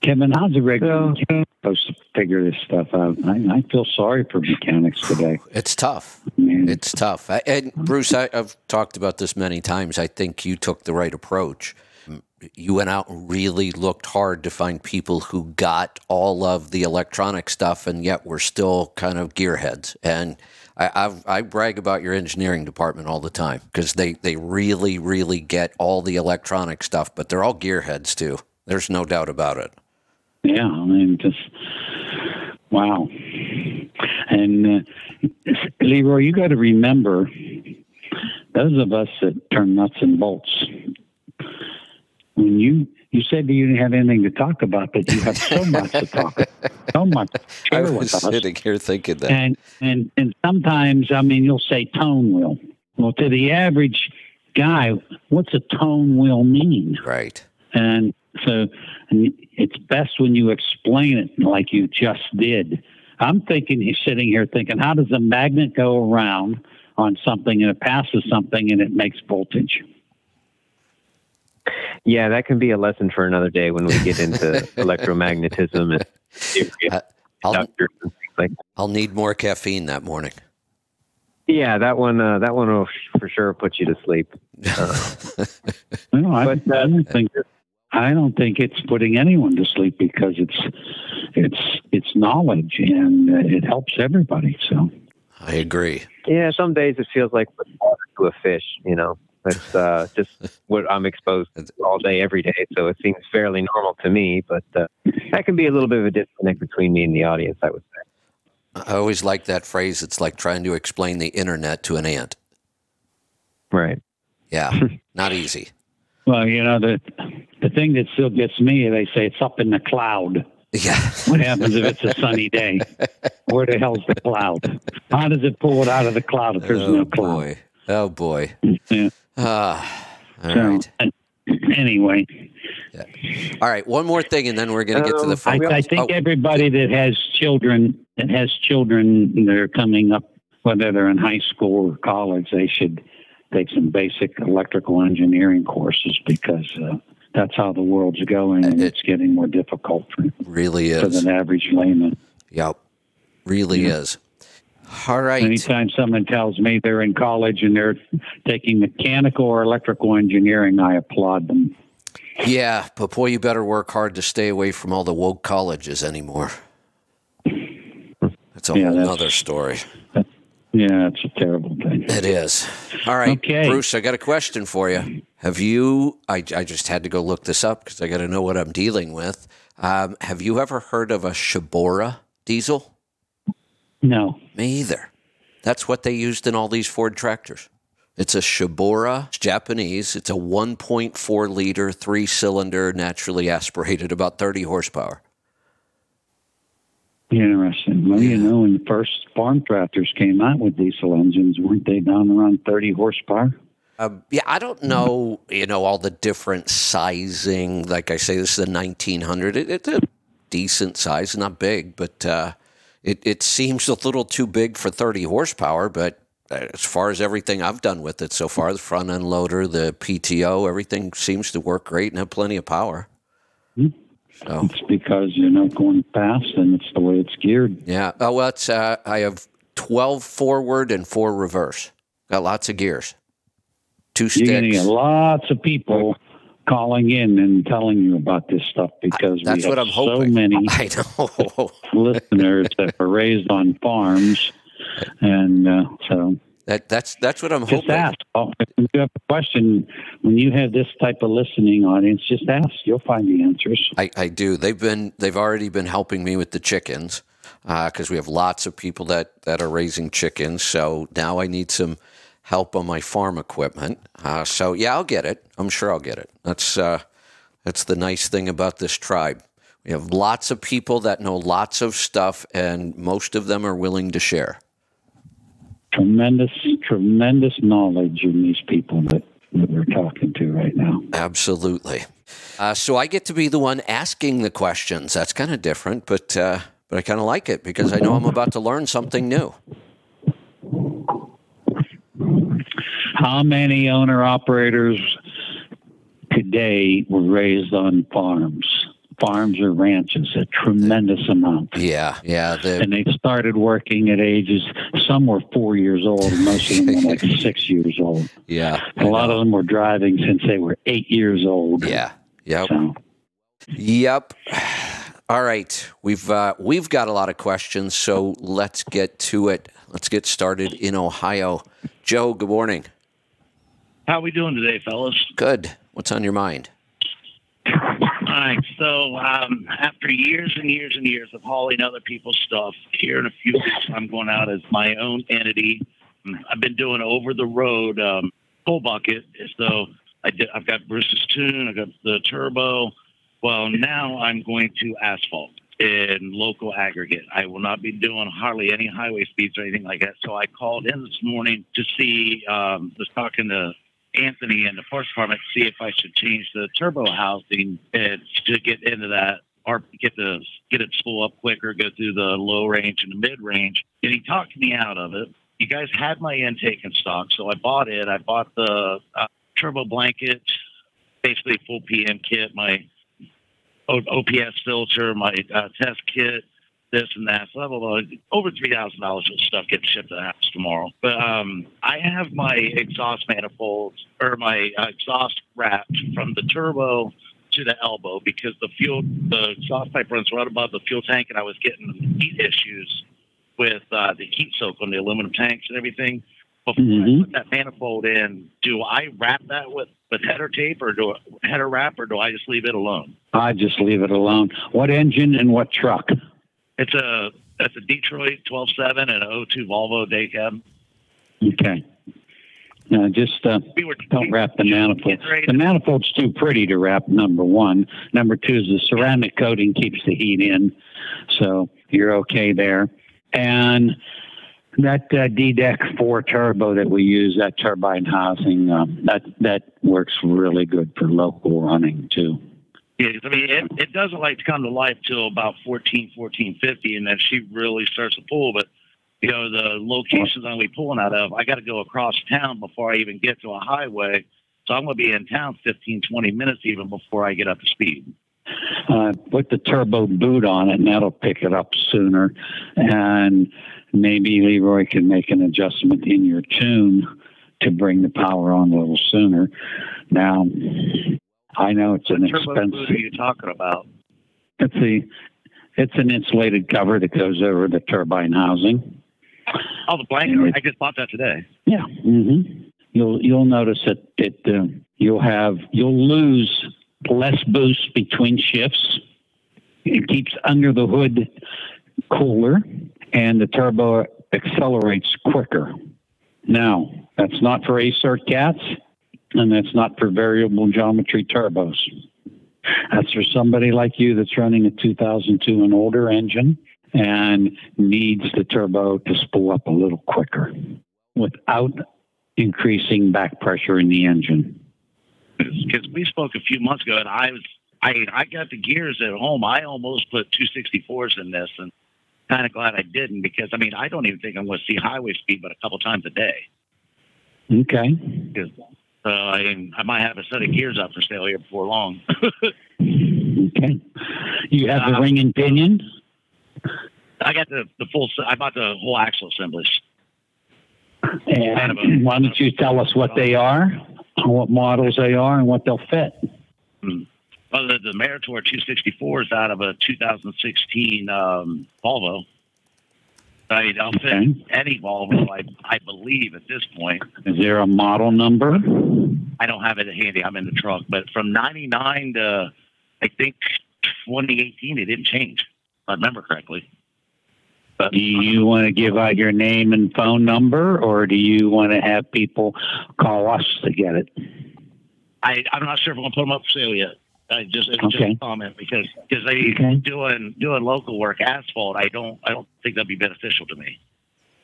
Kevin, how's the regular so, supposed to figure this stuff out? I, I feel sorry for mechanics today. It's tough. Man. It's tough. I, and Bruce, I, I've talked about this many times. I think you took the right approach. You went out and really looked hard to find people who got all of the electronic stuff, and yet were still kind of gearheads. And I, I've, I brag about your engineering department all the time because they, they really, really get all the electronic stuff, but they're all gearheads too. There's no doubt about it. Yeah, I mean, just wow. And uh, Leroy, you got to remember, those of us that turn nuts and bolts, when you you said that you didn't have anything to talk about, but you have so much to talk about, so much. I was sitting here thinking that, and and and sometimes, I mean, you'll say tone wheel. Well, to the average guy, what's a tone wheel mean? Right. And so it's best when you explain it like you just did. I'm thinking he's sitting here thinking, how does a magnet go around on something and it passes something and it makes voltage? Yeah, that can be a lesson for another day when we get into electromagnetism and uh, I'll, and things like that. I'll need more caffeine that morning. Yeah, that one, uh, that one will for sure put you to sleep. Uh, no, I, but, I don't think that, I don't think it's putting anyone to sleep because it's it's it's knowledge and it helps everybody. So I agree. Yeah, some days it feels like putting water to a fish. You know, that's uh, just what I'm exposed to all day, every day. So it seems fairly normal to me. But uh, that can be a little bit of a disconnect between me and the audience, I would say. I always like that phrase. It's like trying to explain the internet to an ant. Right. Yeah. Not easy. Well, you know, the the thing that still gets me, they say it's up in the cloud. Yeah. What happens if it's a sunny day? Where the hell's the cloud? How does it pull it out of the cloud if there's oh, no cloud? Boy. Oh, boy. Yeah. Ah, all so, right. And, anyway. Yeah. All right. One more thing, and then we're going to um, get to the phone. I, I think oh. everybody that has children, that has children that are coming up, whether they're in high school or college, they should take some basic electrical engineering courses because uh, that's how the world's going, and it, it's getting more difficult for, really is. for the average layman. Yep. Really yeah. is. All right. Anytime someone tells me they're in college and they're taking mechanical or electrical engineering, I applaud them. Yeah, but boy, you better work hard to stay away from all the woke colleges anymore. That's a yeah, whole that's, other story. That's, yeah, it's a terrible thing. It is. All right, okay. Bruce, I got a question for you. Have you, I, I just had to go look this up because I got to know what I'm dealing with. Um, have you ever heard of a Shibora diesel? No. Me either. That's what they used in all these Ford tractors. It's a Shibora. It's Japanese. It's a one point four liter, three-cylinder, naturally aspirated, about thirty horsepower. Interesting. Well, yeah. You know, when the first farm tractors came out with diesel engines, weren't they down around thirty horsepower? Uh, yeah, I don't know, you know, all the different sizing. Like I say, this is a nineteen hundred. It, it's a decent size, not big, but uh, it, it seems a little too big for thirty horsepower, but as far as everything I've done with it so far, the front end loader, the P T O, everything seems to work great and have plenty of power. Mm-hmm. So. It's because you're not going fast and it's the way it's geared. Yeah. Oh, well, it's, uh, I have twelve forward and four reverse. Got lots of gears. Two sticks. You're going to get lots of people calling in and telling you about this stuff because I, that's we have what I'm hoping. so many I know. listeners that were raised on farms. And uh, so that that's that's what I'm just hoping. Just ask. Well, if you have a question, when you have this type of listening audience, just ask. You'll find the answers. I, I do. They've been they've already been helping me with the chickens because uh, we have lots of people that, that are raising chickens. So now I need some help on my farm equipment. Uh, so yeah, I'll get it. I'm sure I'll get it. That's uh, that's the nice thing about this tribe. We have lots of people that know lots of stuff, and most of them are willing to share. Tremendous, tremendous knowledge in these people that, that we're talking to right now. Absolutely. Uh, so I get to be the one asking the questions. That's kind of different, but uh, but I kind of like it because I know I'm about to learn something new. How many owner-operators today were raised on farms? Farms or ranches, a tremendous amount. Yeah, yeah. The, and they started working at ages, some were four years old, most of them were like six years old. Yeah. A lot of them were driving since they were eight years old. Yeah, yep. So. Yep. All right, we've, uh, we've got a lot of questions, so let's get to it. Let's get started in Ohio. Joe, good morning. How are we doing today, fellas? Good. What's on your mind? Hi. So um, after years and years and years of hauling other people's stuff, here in a few weeks I'm going out as my own entity. I've been doing over-the-road um, coal bucket. So I did, I've got Bruce's tune. I've got the turbo. Well, now I'm going to asphalt in local aggregate. I will not be doing hardly any highway speeds or anything like that. So I called in this morning to see, um, was talking to Anthony in the parts department to see if I should change the turbo housing and to get into that or get the get it full up quicker, go through the low range and the mid range. And he talked me out of it. You guys had my intake in stock, so I bought it. I bought the uh, turbo blanket, basically full P M kit, my O P S filter, my uh, test kit, this and that. So blah, over three thousand dollars of stuff gets shipped to the house tomorrow. But um, I have my exhaust manifolds or my uh, exhaust wrapped from the turbo to the elbow because the fuel, the exhaust pipe runs right above the fuel tank, and I was getting heat issues with uh, the heat soak on the aluminum tanks and everything. Before mm-hmm. I put that manifold in, do I wrap that with, with header tape or do I, header wrap, or do I just leave it alone? I just leave it alone. What engine and what truck? It's a it's a Detroit twelve seven and an oh two Volvo day cab. Okay. No, just uh, we were, don't we, wrap the manifold. The manifold's too pretty to wrap, number one. Number two is the ceramic coating keeps the heat in, so you're okay there. And that uh, D DEC four turbo that we use, that turbine housing, uh, that that works really good for local running, too. Yeah, I mean, it, it doesn't like to come to life till about fourteen, fourteen fifty, and then she really starts to pull. But, you know, the locations I'm going to be pulling out of, I got to go across town before I even get to a highway. So I'm going to be in town fifteen, twenty minutes even before I get up to speed. Uh, put the turbo boot on it, and that'll pick it up sooner. And maybe Leroy can make an adjustment in your tune to bring the power on a little sooner. Now, I know it's an expensive. What turbo boot are you talking about? It's the it's an insulated cover that goes over the turbine housing. Oh, the blanket! I just bought that today. Yeah, mm-hmm. you'll you'll notice that it uh, you'll have you'll lose less boost between shifts. It keeps under the hood cooler, and the turbo accelerates quicker. Now, that's not for Acert cats, and that's not for variable geometry turbos. That's for somebody like you that's running a two thousand two and older engine and needs the turbo to spool up a little quicker without increasing back pressure in the engine. Because we spoke a few months ago, and I was I, I got the gears at home. I almost put two sixty-fours in this, and kind of glad I didn't, because, I mean, I don't even think I'm going to see highway speed but a couple times a day. Okay. So uh, I, I might have a set of gears up for sale here before long. Okay. You have uh, the ring and pinion? I got the, the full – I bought the whole axle assemblage. And kind of a, why don't you tell us what they are? What models they are and what they'll fit. Hmm. Well, the, the Meritor two sixty-four is out of a two thousand sixteen um, Volvo. I mean, I'll fit okay. any Volvo, I, I believe, at this point. Is there a model number? I don't have it handy. I'm in the truck. But from ninety-nine to, I think, twenty eighteen, it didn't change, if I remember correctly. But, do you want to give out your name and phone number, or do you want to have people call us to get it? I, I'm not sure if I'm going to put them up for sale yet. I just, it was okay. just a comment because because I okay. doing doing local work, asphalt. I don't I don't think that'd be beneficial to me.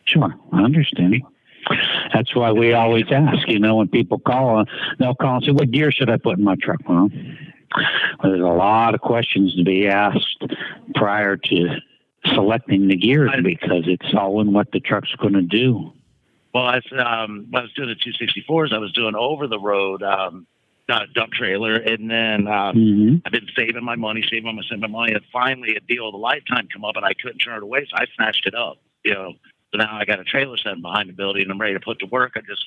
Sure, I understand. That's why we always ask. You know, when people call, they'll call and say, "What gear should I put in my truck?" Well, there's a lot of questions to be asked prior to selecting the gears because it's all in what the truck's going to do. Well, I, um, when I was doing the two sixty-fours, I was doing over-the-road um, dump trailer, and then uh, mm-hmm. I've been saving my money, saving my saving my money, and finally a deal of the lifetime come up, and I couldn't turn it away, so I snatched it up. You know, so now I got a trailer set behind the building, and I'm ready to put to work. I'm just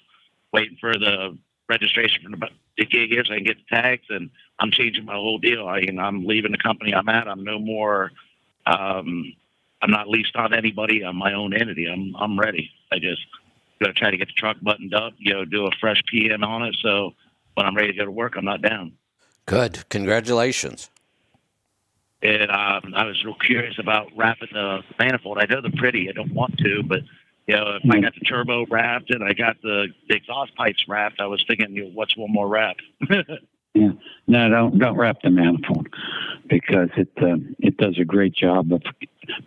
waiting for the registration from the, the gig here so I can get the tags, and I'm changing my whole deal. I, you know, I'm leaving the company I'm at. I'm no more... Um, I'm not leased on anybody. I'm my own entity. I'm I'm ready. I just gotta try to get the truck buttoned up. You know, do a fresh P M on it. So when I'm ready to go to work, I'm not down. Good. Congratulations. And um, I was real curious about wrapping the manifold. I know they're pretty. I don't want to, but you know, if I got the turbo wrapped and I got the exhaust pipes wrapped, I was thinking, you know, what's one more wrap? Yeah, no, don't don't wrap the manifold because it uh, it does a great job of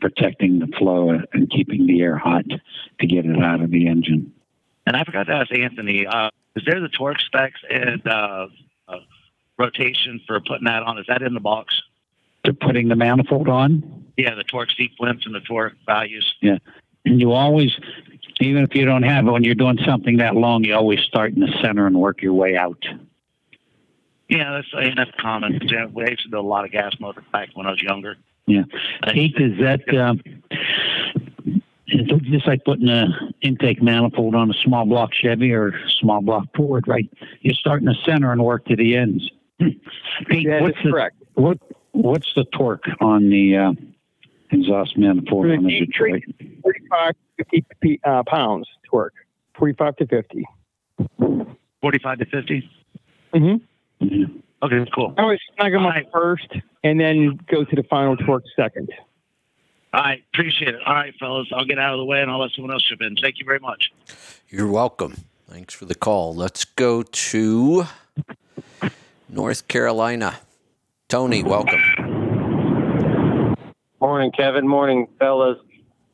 protecting the flow and keeping the air hot to get it out of the engine. And I forgot to ask Anthony, uh, is there the torque specs and uh, uh, rotation for putting that on? Is that in the box? To putting the manifold on? Yeah, the torque sequence and the torque values. Yeah. And you always, even if you don't have it, when you're doing something that long, you always start in the center and work your way out. Yeah, that's, I mean, that's common. We used to do a lot of gas motor back when I was younger. Yeah. Pete, is that, um, is it just like putting an intake manifold on a small block Chevy or small block Ford, right? You start in the center and work to the ends. Pete, that what's is the, correct. What, What's the torque on the uh, exhaust manifold on the Detroit? forty-five to fifty uh, pounds torque. forty-five to fifty forty-five to fifty Mm-hmm. Mm-hmm. Okay, cool. I always snag them up first and then go to the final torque second. All right, appreciate it. All right, fellas, I'll get out of the way and I'll let someone else chip in. Thank you very much. You're welcome. Thanks for the call. Let's go to North Carolina. Tony, welcome. Morning, Kevin. Morning, fellas.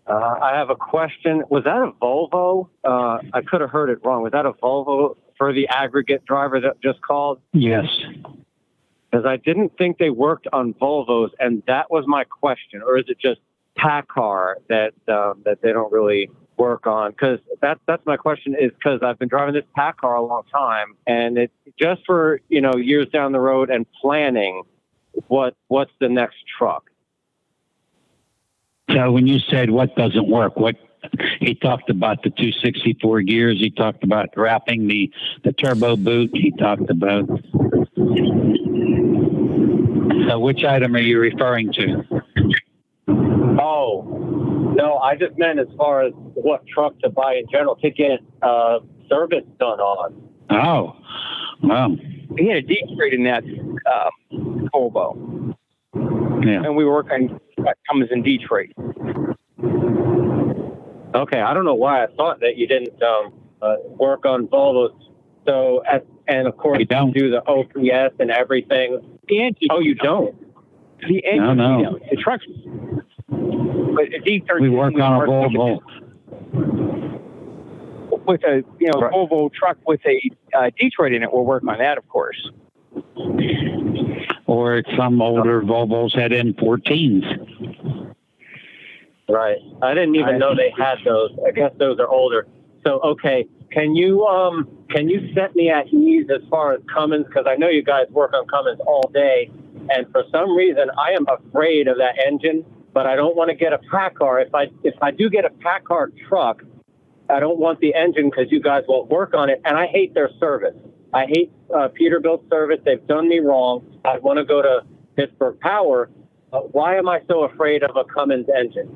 Uh, I have a question. Was that a Volvo? Uh, I could have heard it wrong. Was that a Volvo for the aggregate driver that just called? Yes. Because I didn't think they worked on Volvos, and that was my question. Or is it just PACCAR that um, that they don't really work on? Because that, that's my question is because I've been driving this PACCAR a long time, and it just for you know years down the road and planning, What what's the next truck? So when you said what doesn't work, what he talked about the two sixty-four gears, he talked about wrapping the, the turbo boot, he talked about. So which item are you referring to? Oh, no, I just meant as far as what truck to buy in general to get uh, service done on. Oh, wow. He had a Detroit in that uh, Volvo. Yeah. And we work on Cummins in Detroit. Okay, I don't know why I thought that you didn't um, uh, work on Volvos. So, at, and of course, you don't do the O P S and everything. The engine. Oh, you don't. The engine. No, no. You know, the trucks. But a D thirteen, we work we on work a Volvo. With a you know right. Volvo truck with a uh, Detroit in it, we'll work on that, of course. Or some older Volvos had N fourteens. Right. I didn't even I know they had those. I guess those are older. So, okay, can you um can you set me at ease as far as Cummins? Because I know you guys work on Cummins all day, and for some reason I am afraid of that engine, but I don't want to get a PACCAR. If I, if I do get a PACCAR truck, I don't want the engine because you guys won't work on it, and I hate their service. I hate uh, Peterbilt service. They've done me wrong. I want to go to Pittsburgh Power. Uh, why am I so afraid of a Cummins engine?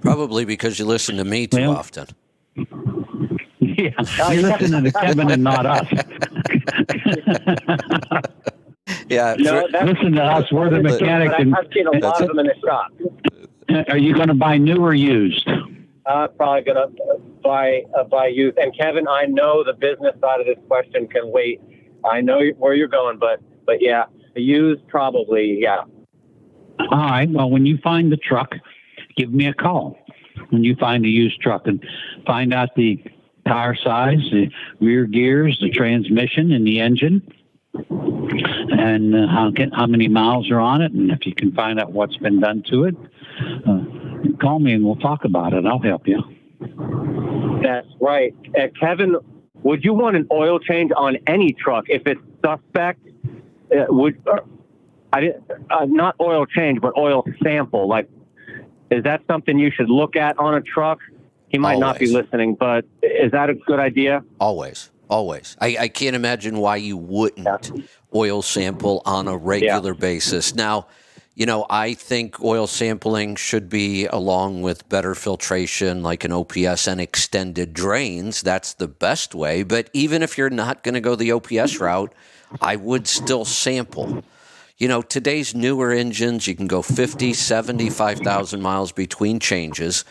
Probably because you listen to me too well, often. Yeah, you're listening to Kevin and not us. Yeah, no, listen to us. We're the mechanics. I've seen a lot of them in the shop. Are you going to buy new or used? I'm uh, probably going to buy, uh, buy used. And, Kevin, I know the business side of this question can wait. I know where you're going, but, but yeah, used probably, yeah. All right. Well, when you find the truck, give me a call when you find the used truck and find out the tire size, the rear gears, the transmission, and the engine, and uh, how, can, how many miles are on it, and if you can find out what's been done to it. Uh, Call me and we'll talk about it. I'll help you. That's right. Uh, Kevin, would you want an oil change on any truck if it's suspect? Uh, would uh, I uh, not oil change, but oil sample? Like, is that something you should look at on a truck? He might always. Not be listening, but is that a good idea? Always, always. I, I can't imagine why you wouldn't yeah. oil sample on a regular yeah. basis. Now, you know, I think oil sampling should be along with better filtration like an O P S and extended drains. That's the best way. But even if you're not going to go the O P S route, I would still sample. you know, today's newer engines, you can go fifty, seventy-five thousand miles between changes,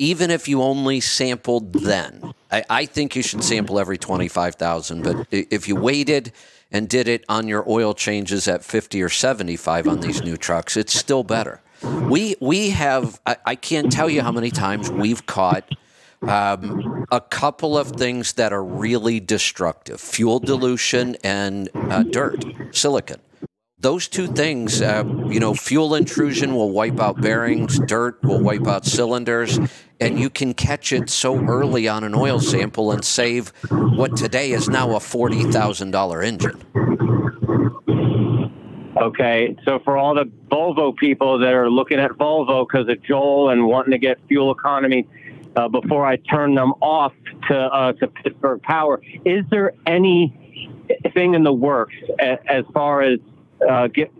even if you only sampled then. I, I think you should sample every twenty-five thousand, but if you waited and did it on your oil changes at fifty or seventy-five on these new trucks, it's still better. We we have, I, I can't tell you how many times we've caught um, a couple of things that are really destructive, fuel dilution and uh, dirt, silicon. Those two things, uh, you know, fuel intrusion will wipe out bearings, dirt will wipe out cylinders, and you can catch it so early on an oil sample and save what today is now a forty thousand dollars engine. Okay, so for all the Volvo people that are looking at Volvo because of Joel and wanting to get fuel economy, uh, before I turn them off to, uh, to Pittsburgh Power, is there anything in the works as, as far as Uh, get,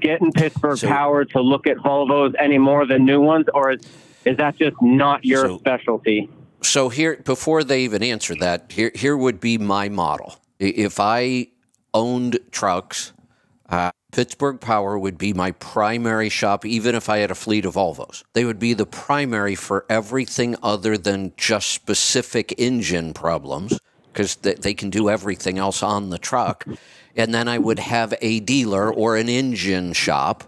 getting Pittsburgh so, Power to look at Volvos any more than new ones, or is, is that just not your so, specialty? So here, before they even answer that, here here would be my model. If I owned trucks, uh, Pittsburgh Power would be my primary shop, even if I had a fleet of Volvos. They would be the primary for everything other than just specific engine problems, because they, they can do everything else on the truck. And then I would have a dealer or an engine shop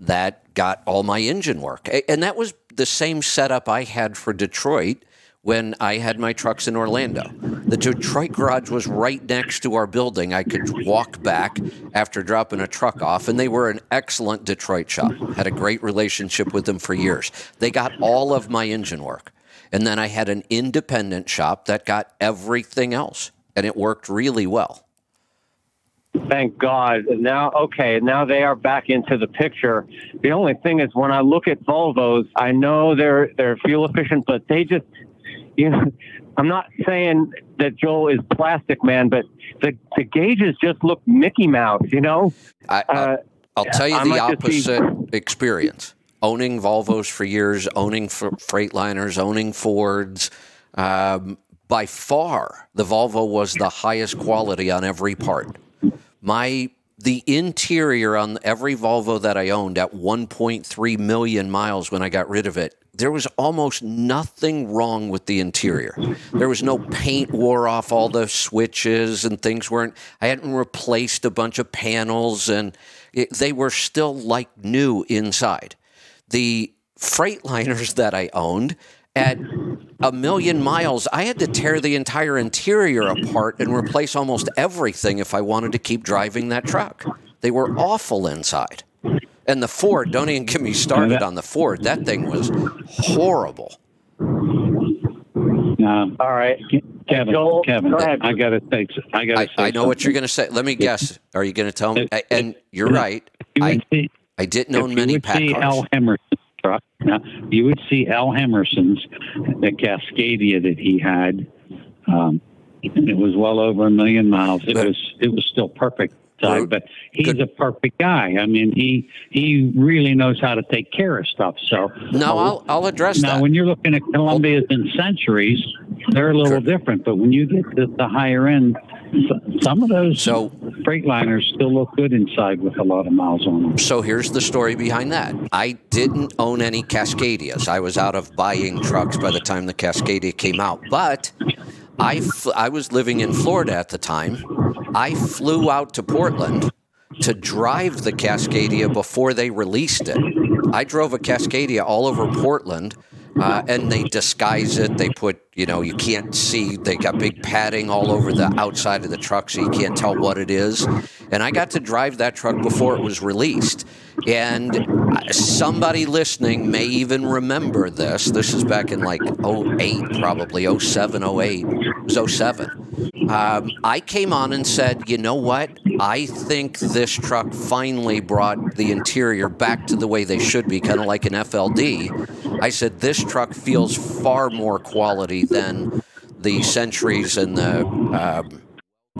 that got all my engine work. And that was the same setup I had for Detroit when I had my trucks in Orlando. The Detroit garage was right next to our building. I could walk back after dropping a truck off, and they were an excellent Detroit shop. Had a great relationship with them for years. They got all of my engine work. And then I had an independent shop that got everything else, and it worked really well. Thank God. Now, okay, now they are back into the picture. The only thing is, when I look at Volvos, I know they're they're fuel efficient, but they just, you know, I'm not saying that Joel is plastic man, but the, the gauges just look Mickey Mouse, you know? I, I, uh, I'll tell you the opposite be... experience. Owning Volvos for years, owning Freightliners, owning Fords, um, by far the Volvo was the highest quality on every part. My the interior on every Volvo that I owned at one point three million miles when I got rid of it, there was almost nothing wrong with the interior. There was no paint wore off, all the switches and things weren't, I hadn't replaced a bunch of panels, and it, they were still like new inside. The Freightliners that I owned, at a million miles, I had to tear the entire interior apart and replace almost everything if I wanted to keep driving that truck. They were awful inside. And the Ford, don't even get me started on the Ford. That thing was horrible. Um, All right. Kevin, Joel, Kevin, go ahead. I got to say, I got to say I, I know something. What you're going to say. Let me guess. Are you going to tell me? I, and you're right. I, I didn't own many PACCARs. Truck. Now, you would see Al Hemerson's, the Cascadia that he had. Um, it was well over a million miles. It but, was it was still perfect, uh, but he's good. A perfect guy. I mean, he he really knows how to take care of stuff. So no, uh, I'll I'll address now, that. Now, when you're looking at Columbias and Centuries, they're a little good. different. But when you get to the higher end, some of those so, Freightliners still look good inside with a lot of miles on them. So here's the story behind that. I didn't own any Cascadias. I was out of buying trucks by the time the Cascadia came out. But I, fl- I was living in Florida at the time. I flew out to Portland to drive the Cascadia before they released it. I drove a Cascadia all over Portland. Uh, and they disguise it. They put, you know, you can't see. They got big padding all over the outside of the truck so you can't tell what it is. And I got to drive that truck before it was released. And somebody listening may even remember this. This is back in like oh eight, probably, oh seven, oh eight. It was oh seven. Um, I came on and said, you know what? I think this truck finally brought the interior back to the way they should be, kind of like an F L D. I said, this truck feels far more quality than the Centuries and the um,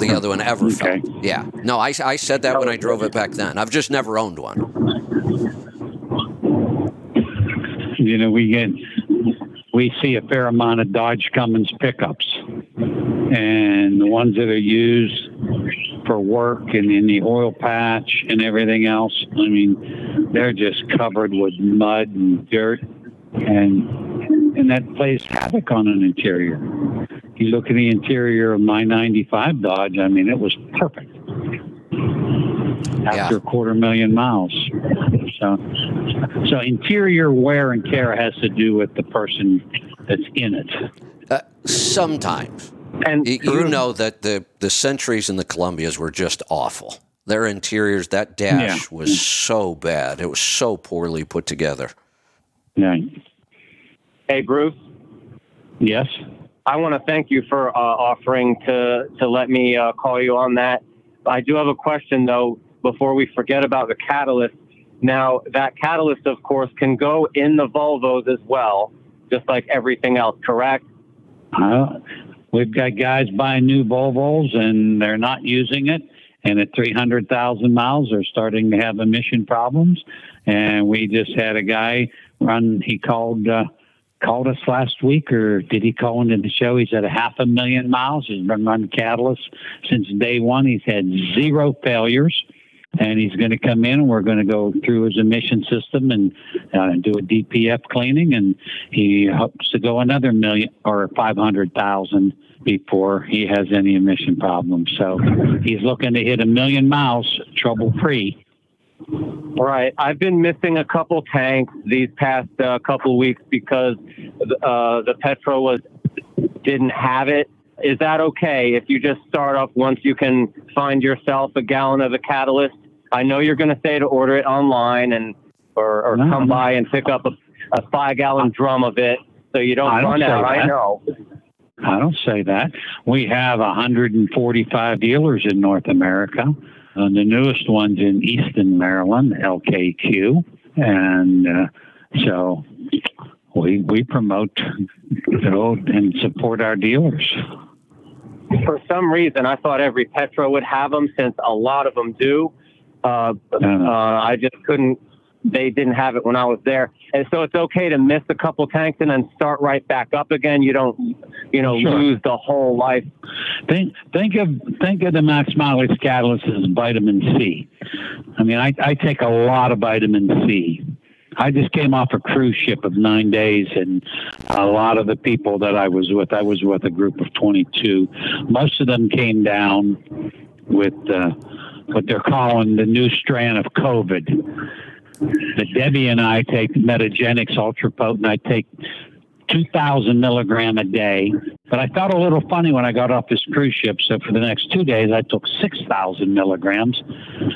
the other one ever okay. felt. Yeah. No, I, I said that when I drove it back then. I've just never owned one. You know, we get we see a fair amount of Dodge Cummins pickups, and the ones that are used for work and in the oil patch and everything else. I mean, they're just covered with mud and dirt, and and that plays havoc on an interior. You look at the interior of my ninety-five Dodge, I mean, it was perfect after yeah. a quarter million miles. So, so interior wear and tear has to do with the person that's in it. Uh, sometimes. And you, you know that the, the Centuries and the Columbias were just awful. Their interiors, that dash yeah. was so bad. It was so poorly put together. Yeah. Hey, Bruce. Yes? I want to thank you for uh, offering to, to let me uh, call you on that. I do have a question, though, before we forget about the catalyst. Now, that catalyst, of course, can go in the Volvos as well, just like everything else, correct? Uh, we've got guys buying new Volvos, and they're not using it. And at three hundred thousand miles, they're starting to have emission problems. And we just had a guy run, he called... Uh, called us last week, or did he call into the show? He's at a half a million miles. He's been running catalysts since day one. He's had zero failures, and he's going to come in, and we're going to go through his emission system and uh, do a D P F cleaning, and he hopes to go another million or five hundred thousand before he has any emission problems. So he's looking to hit a million miles trouble-free. Right. I've been missing a couple tanks these past uh, couple weeks because uh, the Petro was didn't have it. Is that okay if you just start up once you can find yourself a gallon of the catalyst? I know you're going to say to order it online and or, or no, come no. by and pick up a, a five-gallon drum of it so you don't, don't run out. That. I know. I don't say that. We have one hundred forty-five dealers in North America. Uh, the newest one's in Easton, Maryland, L K Q, and uh, so we we promote and support our dealers. For some reason, I thought every Petro would have them, since a lot of them do. Uh, uh, uh, I just couldn't. They didn't have it when I was there, and so it's okay to miss a couple tanks and then start right back up again. You don't, you know, sure. lose the whole life. Think, think of, think of the Max Mileage catalyst as vitamin C. I mean, I, I take a lot of vitamin C. I just came off a cruise ship of nine days, and a lot of the people that I was with, I was with a group of twenty-two. Most of them came down with uh, what they're calling the new strand of COVID. But Debbie and I take Metagenics Ultra Potent. I take two thousand milligram a day. But I felt a little funny when I got off this cruise ship. So for the next two days, I took six thousand milligrams.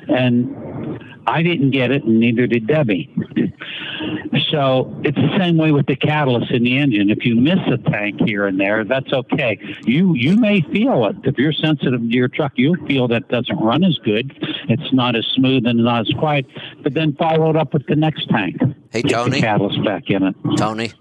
And I didn't get it, and neither did Debbie. So it's the same way with the catalyst in the engine. If you miss a tank here and there, that's okay. You you may feel it. If you're sensitive to your truck, you'll feel that it doesn't run as good. It's not as smooth and not as quiet. But then follow it up with the next tank. Hey, Get Tony. The catalyst back in it. Tony.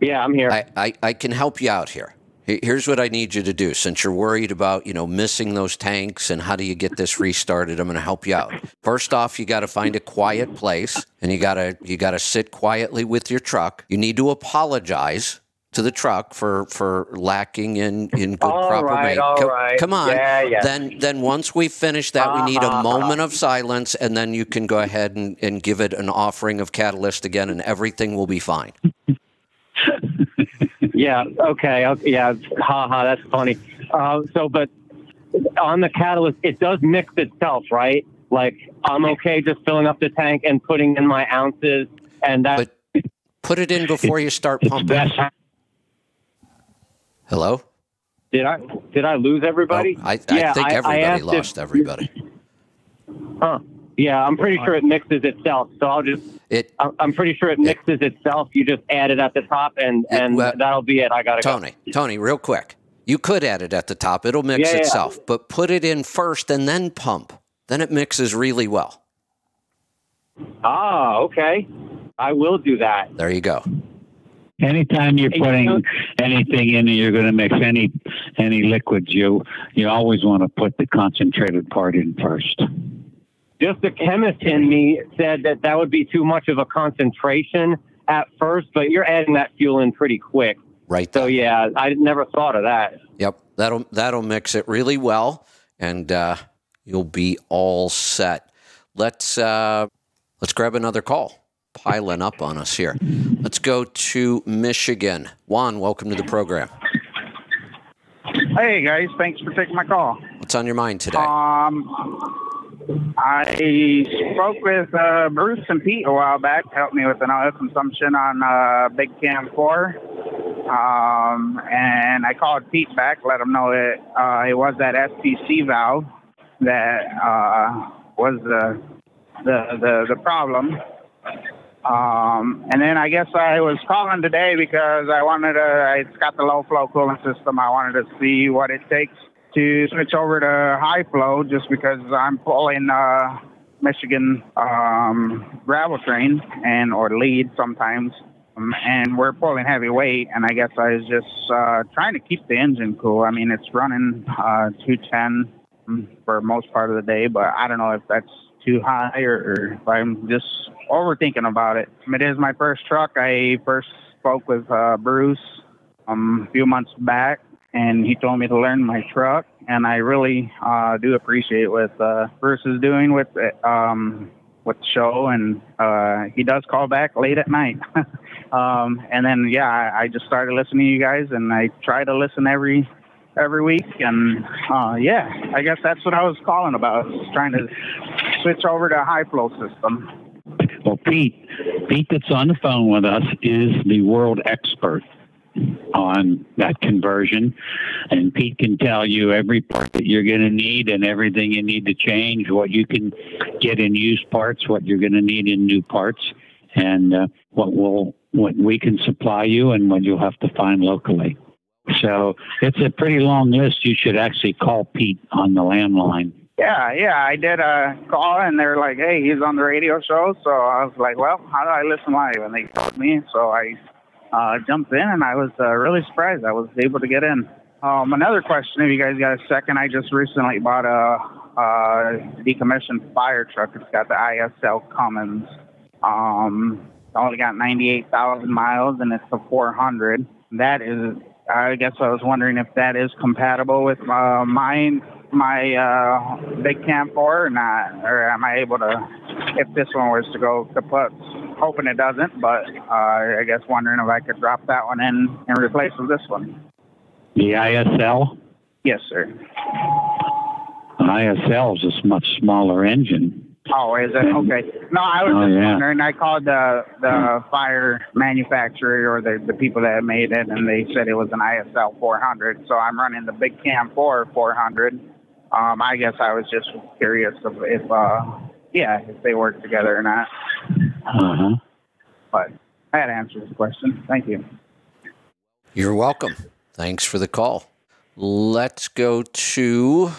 Yeah, I'm here. I, I, I can help you out here. Here's what I need you to do. Since you're worried about, you know, missing those tanks and how do you get this restarted, I'm going to help you out. First off, you got to find a quiet place, and you got to you got to sit quietly with your truck. You need to apologize to the truck for for lacking in in good all proper right, maintenance. All come, right. come on. Yeah, yeah. Then then once we finish that, uh-huh. we need a moment of silence, and then you can go ahead and, and give it an offering of catalyst again, and everything will be fine. Yeah. Okay. okay. Yeah. Ha ha. That's funny. Uh, so, but on the catalyst, it does mix itself, right? Like I'm okay just filling up the tank and putting in my ounces, and that. But put it in before you start pumping. Hello. Did I did I lose everybody? Oh, I, I yeah, think I, everybody I lost if, everybody. Huh. Yeah, I'm pretty sure it mixes itself. So I'll just, it, I'm pretty sure it mixes it, itself. You just add it at the top, and, and well, that'll be it. I got to go. Tony, Tony, real quick. You could add it at the top. It'll mix yeah, itself. Yeah. But put it in first and then pump. Then it mixes really well. Ah, okay. I will do that. There you go. Anytime you're putting anything in, you're going to mix any any liquids, you, you always want to put the concentrated part in first. Just the chemist in me said that that would be too much of a concentration at first, but you're adding that fuel in pretty quick. Right. So, yeah, I never thought of that. Yep. That'll that'll mix it really well. and uh, you'll be all set. Let's uh, let's grab another call. Piling up on us here. Let's go to Michigan. Juan, welcome to the program. Hey guys, thanks for taking my call. What's on your mind today? Um, I spoke with uh, Bruce and Pete a while back to help me with an oil consumption on uh, Big Cam four. Um, and I called Pete back, let him know it, uh, it was that S P C valve that uh, was the, the the the problem. Um, and then I guess I was calling today because I wanted to, I, it's got the low flow cooling system. I wanted to see what it takes to switch over to high flow just because I'm pulling, uh, Michigan, um, gravel train and, or lead sometimes. Um, and we're pulling heavy weight. And I guess I was just, uh, trying to keep the engine cool. I mean, it's running, uh, two ten for most part of the day, but I don't know if that's too high or if I'm just overthinking about it. It is my first truck. I first spoke with uh, Bruce um, a few months back, and he told me to learn my truck. And I really uh, do appreciate what uh, Bruce is doing with um, with the show, and uh, he does call back late at night. um, and then, yeah, I, I just started listening to you guys, and I try to listen every every week. And uh, yeah, I guess that's what I was calling about, was trying to switch over to a high flow system. Well, Pete, Pete that's on the phone with us is the world expert on that conversion. And Pete can tell you every part that you're going to need and everything you need to change, what you can get in used parts, what you're going to need in new parts, and uh, what will what we can supply you and what you'll have to find locally. So it's a pretty long list. You should actually call Pete on the landline. Yeah, yeah, I did a call, and they're like, "Hey, he's on the radio show." So I was like, "Well, how do I listen live?" And they called me, so I uh, jumped in, and I was uh, really surprised I was able to get in. Um, another question, if you guys got a second, I just recently bought a, a decommissioned fire truck. It's got the I S L Cummins. Um, it's only got ninety-eight thousand miles, and it's a four hundred. That is, I guess, I was wondering if that is compatible with uh, mine. my uh, big camp or not, or am I able to, if this one was to go to putts, hoping it doesn't, but uh, I guess wondering if I could drop that one in and replace with this one. The I S L? Yes, sir. An I S L is a much smaller engine. Oh, is it? Okay. No, I was oh, just yeah. wondering. I called the the fire manufacturer or the, the people that made it, and they said it was an I S L four hundred, so I'm running the Big Cam four four hundred. Um, I guess I was just curious if, if uh, yeah, if they work together or not. Uh-huh. But that answers the question. Thank you. You're welcome. Thanks for the call. Let's go to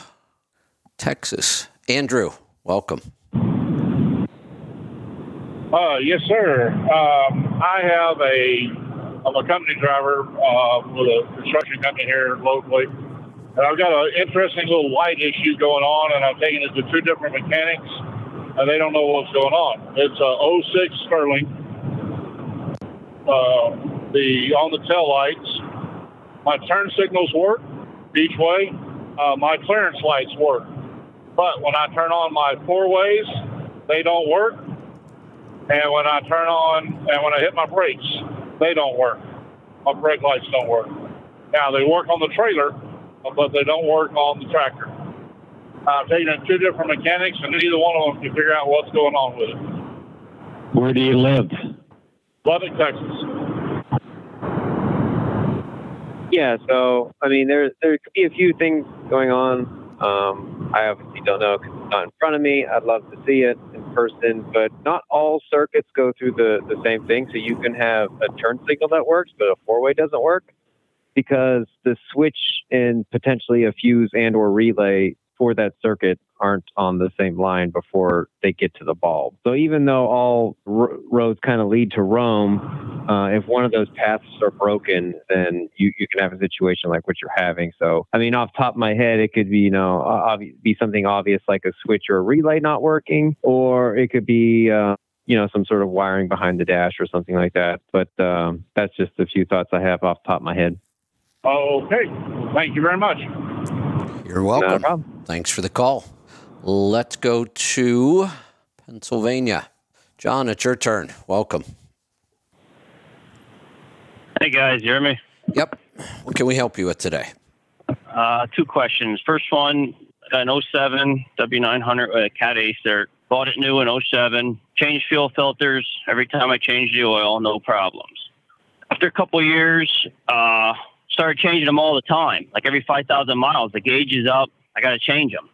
Texas. Andrew, welcome. Uh, yes, sir. Um, I have a, I'm a company driver uh, with a construction company here locally. And I've got an interesting little light issue going on, and I'm taking it to two different mechanics, and they don't know what's going on. It's a oh six Sterling, uh, the on the tail lights. My turn signals work each way. Uh, my clearance lights work. But when I turn on my four ways, they don't work. And when I turn on, and when I hit my brakes, they don't work. My brake lights don't work. Now, they work on the trailer, but they don't work on the tractor. I've taken it to two different mechanics, and neither one of them can figure out what's going on with it. Where do you live? Lubbock, Texas. Yeah, so, I mean, there, there could be a few things going on. Um, I obviously don't know because it's not in front of me. I'd love to see it in person, but not all circuits go through the, the same thing. So you can have a turn signal that works, but a four-way doesn't work, because the switch and potentially a fuse and or relay for that circuit aren't on the same line before they get to the bulb. So even though all r- roads kind of lead to Rome, uh, if one of those paths are broken, then you, you can have a situation like what you're having. So, I mean, off the top of my head, it could be, you know, obvi- be something obvious like a switch or a relay not working, or it could be, uh, you know, some sort of wiring behind the dash or something like that. But um, that's just a few thoughts I have off the top of my head. Okay. Thank you very much. You're welcome. Thanks for the call. Let's go to Pennsylvania. John, it's your turn. Welcome. Hey, guys. You hear me? Yep. What can we help you with today? Uh, two questions. First one, an oh seven W nine hundred uh, Cat Acert. Bought it new in oh seven. Changed fuel filters. Every time I changed the oil, no problems. After a couple of years, uh, started changing them all the time. Like every five thousand miles, the gauge is up. I got to change them.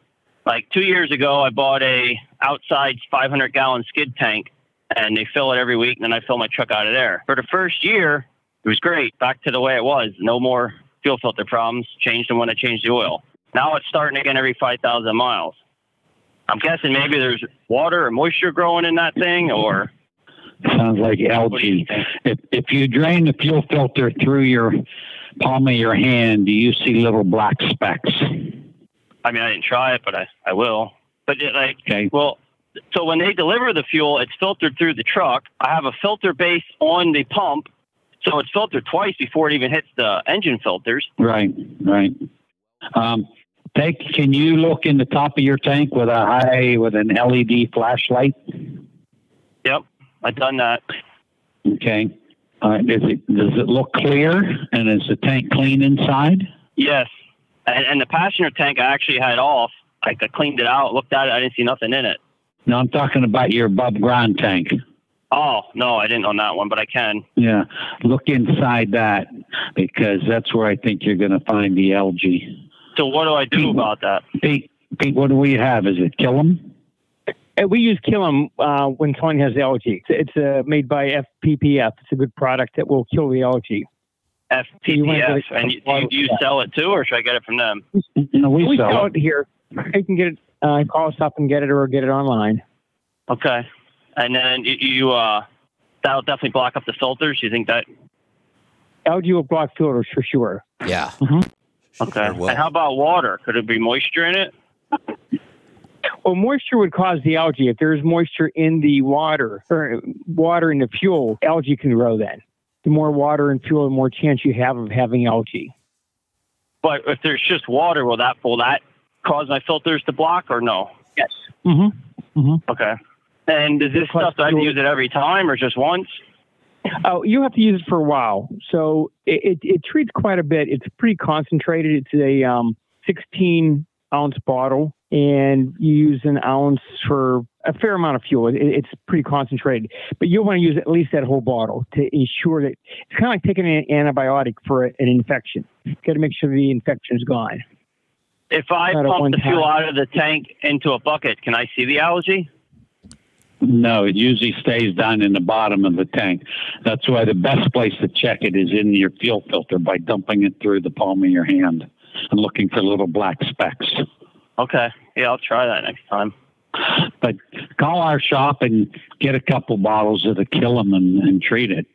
Like two years ago, I bought a outside five hundred gallon skid tank, and they fill it every week, and then I fill my truck out of there. For the first year, it was great. Back to the way it was. No more fuel filter problems. Changed them when I changed the oil. Now it's starting again every five thousand miles. I'm guessing maybe there's water or moisture growing in that thing, or... Sounds like algae. If, if you drain the fuel filter through your palm of your hand, do you see little black specks? I mean, I didn't try it, but I, I will. But it, like, okay. Well, so when they deliver the fuel, it's filtered through the truck. I have a filter base on the pump, so it's filtered twice before it even hits the engine filters. Right, right. Um, take. Can you look in the top of your tank with a high with an L E D flashlight? Yep, I've done that. Okay. Uh, does it does it look clear? And is the tank clean inside? Yes. And, and the passenger tank I actually had off. I cleaned it out, looked at it, I didn't see nothing in it. No, I'm talking about your above ground tank. Oh, no, I didn't on that one, but I can. Yeah, look inside that, because that's where I think you're going to find the algae. So what do I do Pete, about that? Pete, Pete, what do we have? Is it Kill'em? We use Kill'em uh, when someone has algae. It's, it's uh, made by F P P F. It's a good product that will kill the algae. F P P F, and do you, you sell it too, or should I get it from them? No, we, we sell, sell it here. You can get it, uh, call us up and get it, or get it online. Okay, and then you uh, that'll definitely block up the filters. You think that algae will block filters for sure? Yeah. Mm-hmm. Okay. Sure. And how about water? Could it be moisture in it? Well, moisture would cause the algae. If there's moisture in the water, or water in the fuel, algae can grow then. The more water and fuel, the more chance you have of having algae. But if there's just water, will that will that cause my filters to block or no? Yes. Mm-hmm. Mm-hmm. Okay. And is this stuff that I use it every time or just once? Oh, you have to use it for a while. So it, it, it treats quite a bit. It's pretty concentrated. It's a um, sixteen ounce bottle, and you use an ounce for a fair amount of fuel. It, it's pretty concentrated, but you'll want to use at least that whole bottle to ensure that it's kind of like taking an antibiotic for an infection. You've got to make sure the infection's gone. If I Not pump the time. fuel out of the tank into a bucket, can I see the algae? No, it usually stays down in the bottom of the tank. That's why the best place to check it is in your fuel filter by dumping it through the palm of your hand and looking for little black specks. Okay. Yeah, I'll try that next time. But call our shop and get a couple bottles of the Kill'em and, and treat it.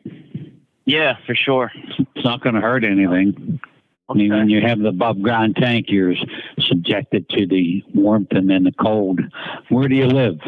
Yeah, for sure. It's not going to hurt anything. Okay. I mean, when you have the above ground tank, you're subjected to the warmth and then the cold. Where do you live?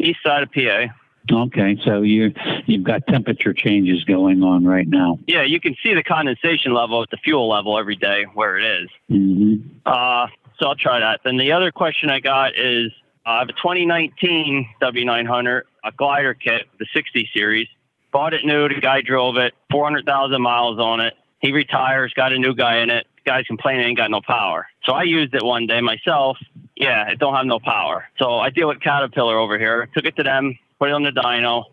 East side of P A. Okay, so you, you've got temperature changes going on right now. Yeah, you can see the condensation level at the fuel level every day where it is. Mm-hmm. Uh, so I'll try that. Then the other question I got is, I have a twenty nineteen W nine hundred, a glider kit, the sixty series. Bought it new, the guy drove it, four hundred thousand miles on it. He retires, got a new guy in it. The guy's complaining ain't got no power. So I used it one day myself. Yeah, it don't have no power. So I deal with Caterpillar over here. Took it to them, put it on the dyno.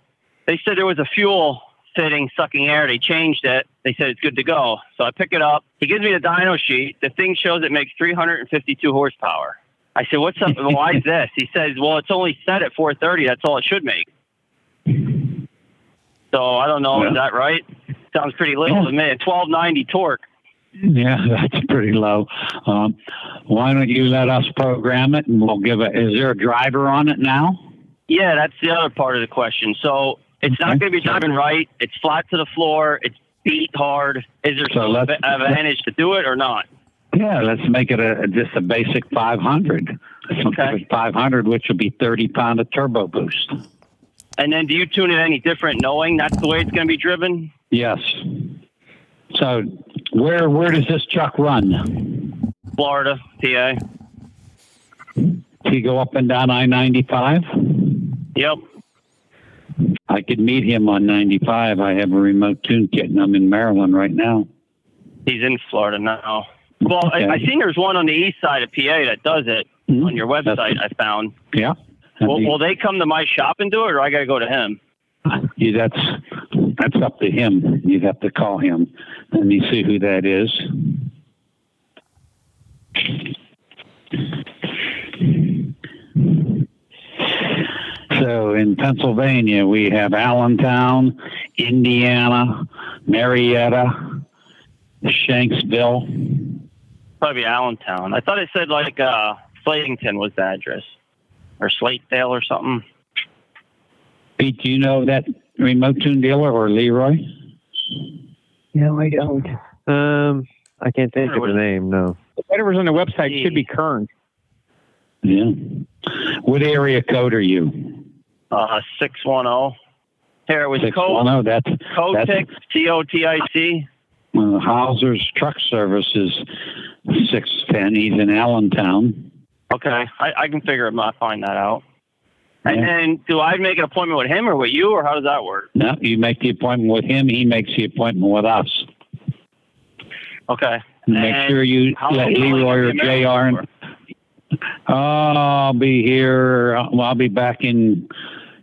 They said there was a fuel fitting sucking air. They changed it. They said it's good to go. So I pick it up. He gives me the dyno sheet. The thing shows it makes three hundred fifty-two horsepower. I said, what's up? Why is this? He says, well, it's only set at four thirty. That's all it should make. So I don't know. Yeah. Is that right? Sounds pretty little yeah. to me. twelve ninety torque. Yeah, that's pretty low. Um, why don't you let us program it and we'll give it. Is there a driver on it now? Yeah, that's the other part of the question. So it's okay. not going to be driving right. It's flat to the floor. It's beat hard. Is there so some advantage to do it or not? Yeah, let's make it a just a basic five hundred. Okay. five hundred, which will be thirty pound of turbo boost. And then do you tune it any different knowing that's the way it's going to be driven? Yes. So where where does this truck run? Florida, P A. Do you go up and down I ninety-five? Yep. I could meet him on ninety-five. I have a remote tune kit, and I'm in Maryland right now. He's in Florida now. Well, okay. I, I seen there's one on the east side of P A that does it mm-hmm. on your website, That's, I found. Yeah. Will, will they come to my shop and do it, or I got to go to him? Yeah, that's that's up to him. You'd have to call him. Let me see who that is. So in Pennsylvania, we have Allentown, Indiana, Marietta, Shanksville. Probably Allentown. I thought it said like uh, Slatington was the address, or Slatedale or something. Pete, do you know that remote tune dealer or Leroy? No, I don't. Um, I can't think of the name, no. Whatever's on the website Gee. should be current. Yeah. What area code are you? Uh, six one zero. Here, it was code. That's Cotic, C O T I C. Uh, Hauser's Truck Service is six ten. He's in Allentown. Okay. I, I can figure him out, find that out. And yeah. then do I make an appointment with him or with you, or how does that work? No, you make the appointment with him. He makes the appointment with us. Okay. And make and sure you let Leroy or J R in. Uh, I'll be here. Well, I'll be back in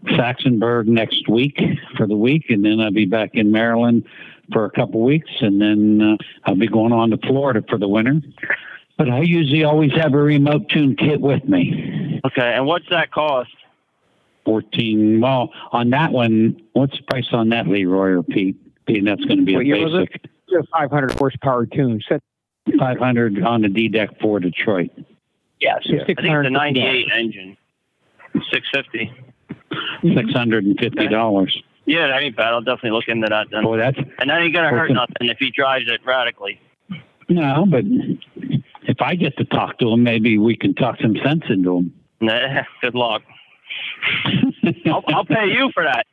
Saxonburg next week for the week, and then I'll be back in Maryland for a couple weeks, and then uh, I'll be going on to Florida for the winter. But I usually always have a remote tune kit with me. Okay, and what's that cost? Fourteen. Well, on that one, what's the price on that, Leroy or Pete? And that's going to be what a basic. Five hundred horsepower tune. Set five hundred on the D deck for Detroit. Yeah, so yeah. I think it's a ninety-eight engine. Six fifty. Six hundred and fifty dollars. Okay. Yeah, that ain't bad. I'll definitely look into that then. Boy, that's, and that ain't gonna hurt some, nothing if he drives it radically. No, but if I get to talk to him, maybe we can talk some sense into him. Nah, good luck. I'll, I'll pay you for that.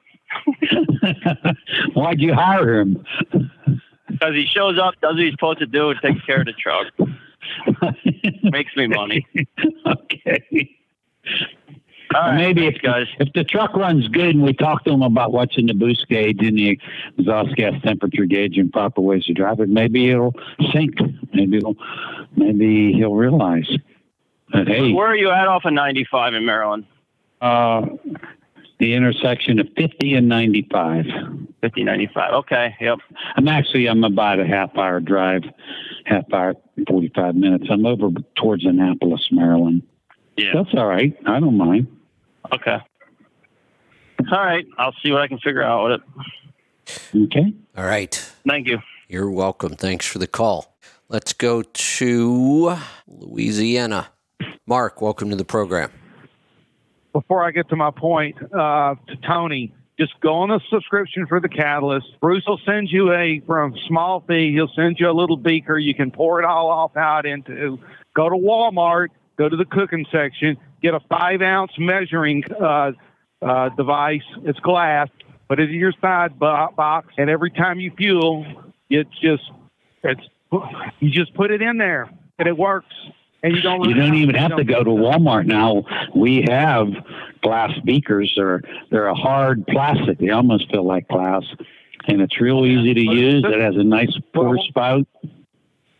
Why'd you hire him? Because he shows up, does what he's supposed to do, and takes care of the truck. Makes me money. Okay. All right, maybe if, guys. if the truck runs good and we talk to him about watching the boost gauge and the exhaust gas temperature gauge and proper ways to drive it, maybe it'll sink. Maybe it'll, maybe he'll realize. But, hey, where are you at off of ninety-five in Maryland? Uh, the intersection of fifty and ninety-five. Fifty ninety-five. Okay. Yep. I'm actually I'm about a half hour drive, half hour forty-five minutes. I'm over towards Annapolis, Maryland. Yeah. That's all right. I don't mind. Okay. All right. I'll see what I can figure out with it. Okay. All right. Thank you. You're welcome. Thanks for the call. Let's go to Louisiana. Mark, welcome to the program. Before I get to my point, uh, to Tony, just go on a subscription for the catalyst. Bruce will send you a from small fee. He'll send you a little beaker. You can pour it all off out into. Go to Walmart. Go to the cooking section. Get a five-ounce measuring uh, uh, device. It's glass. Put it in your side box, and every time you fuel, it just it's you just put it in there, and it works. And you don't, you don't even have to go to Walmart now. We have glass beakers. They're, they're a hard plastic. They almost feel like glass. And it's real easy to use. It has a nice pour spout.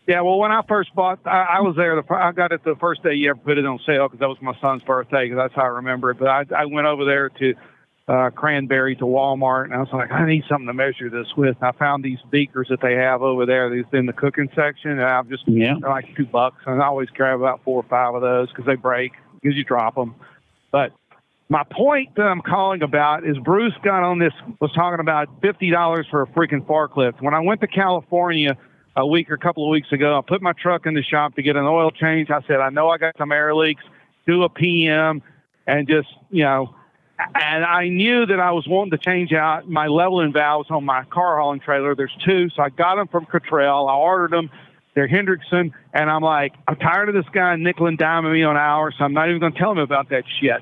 Yeah, well, when I first bought, I, I was there. The, I got it the first day you ever put it on sale because that was my son's birthday because that's how I remember it. But I, I went over there to uh, Cranberry to Walmart, and I was like, I need something to measure this with. And I found these beakers that they have over there. These in the cooking section, and I've just yeah. they're like two bucks, and I always grab about four or five of those because they break because you drop them. But my point that I'm calling about is Bruce got on this was talking about fifty dollars for a freaking forklift. When I went to California a week or a couple of weeks ago, I put my truck in the shop to get an oil change. I said, I know I got some air leaks. Do a P M, and just you know. And I knew that I was wanting to change out my leveling valves on my car hauling trailer. There's two. So I got them from Cottrell. I ordered them. They're Hendrickson. And I'm like, I'm tired of this guy nickel and diming me on hours, so I'm not even going to tell him about that shit.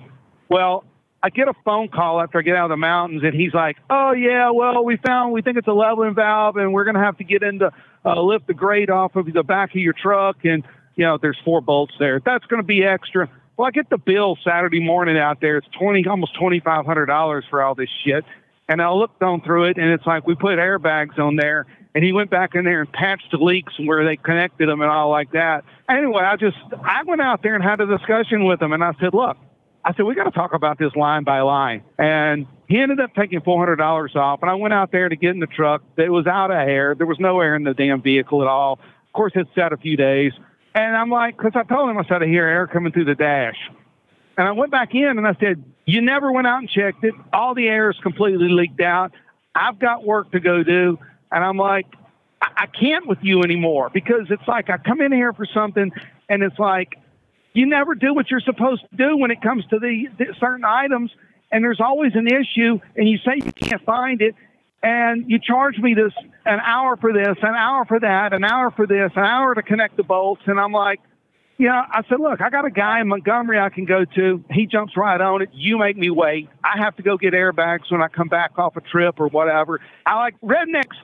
Well, I get a phone call after I get out of the mountains, and he's like, oh, yeah, well, we found, we think it's a leveling valve, and we're going to have to get in to uh, lift the grate off of the back of your truck. And, you know, there's four bolts there. That's going to be extra. Well, I get the bill Saturday morning out there. It's twenty, almost twenty-five hundred dollars for all this shit. And I looked down through it, and it's like we put airbags on there. And he went back in there and patched the leaks where they connected them and all like that. Anyway, I just I went out there and had a discussion with him, and I said, look, I said we got to talk about this line by line. And he ended up taking four hundred dollars off. And I went out there to get in the truck. It was out of air. There was no air in the damn vehicle at all. Of course, it sat a few days. And I'm like, because I told him, I said, I hear air coming through the dash. And I went back in and I said, you never went out and checked it. All the air is completely leaked out. I've got work to go do. And I'm like, I, I can't with you anymore, because it's like I come in here for something and it's like you never do what you're supposed to do when it comes to the, the certain items. And there's always an issue and you say you can't find it. And you charge me this an hour for this, an hour for that, an hour for this, an hour to connect the bolts. And I'm like, yeah, I said, look, I got a guy in Montgomery I can go to. He jumps right on it. You make me wait. I have to go get airbags when I come back off a trip or whatever. I like rednecks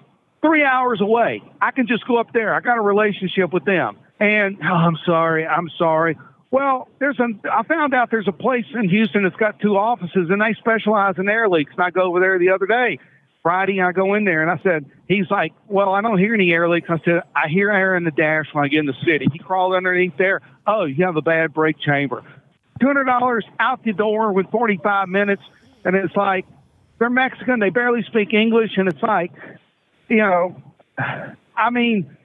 three hours away. I can just go up there. I got a relationship with them. And oh, I'm sorry. I'm sorry. Well, there's a, I found out there's a place in Houston that's got two offices, and they specialize in air leaks. And I go over there the other day. Friday, I go in there, and I said, he's like, well, I don't hear any air leaks. I said, I hear air in the dash when I get in the city. He crawled underneath there. Oh, you have a bad brake chamber. two hundred dollars out the door with forty-five minutes, and it's like, they're Mexican. They barely speak English, and it's like, you know, I mean,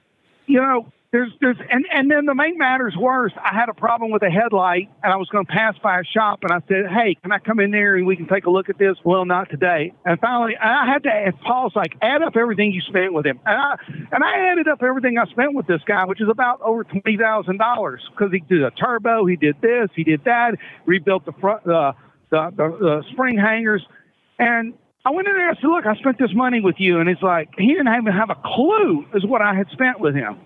you know, there's, there's, and, and then to make matters worse, I had a problem with a headlight, and I was going to pass by a shop, and I said, hey, can I come in there and we can take a look at this? Well, not today. And finally, I had to, and Paul's like, add up everything you spent with him. And I, and I added up everything I spent with this guy, which is about over twenty thousand dollars, because he did a turbo, he did this, he did that, rebuilt the front, uh, the, the, the spring hangers. And I went in there and I said, look, I spent this money with you. And it's like, he didn't even have a clue is what I had spent with him.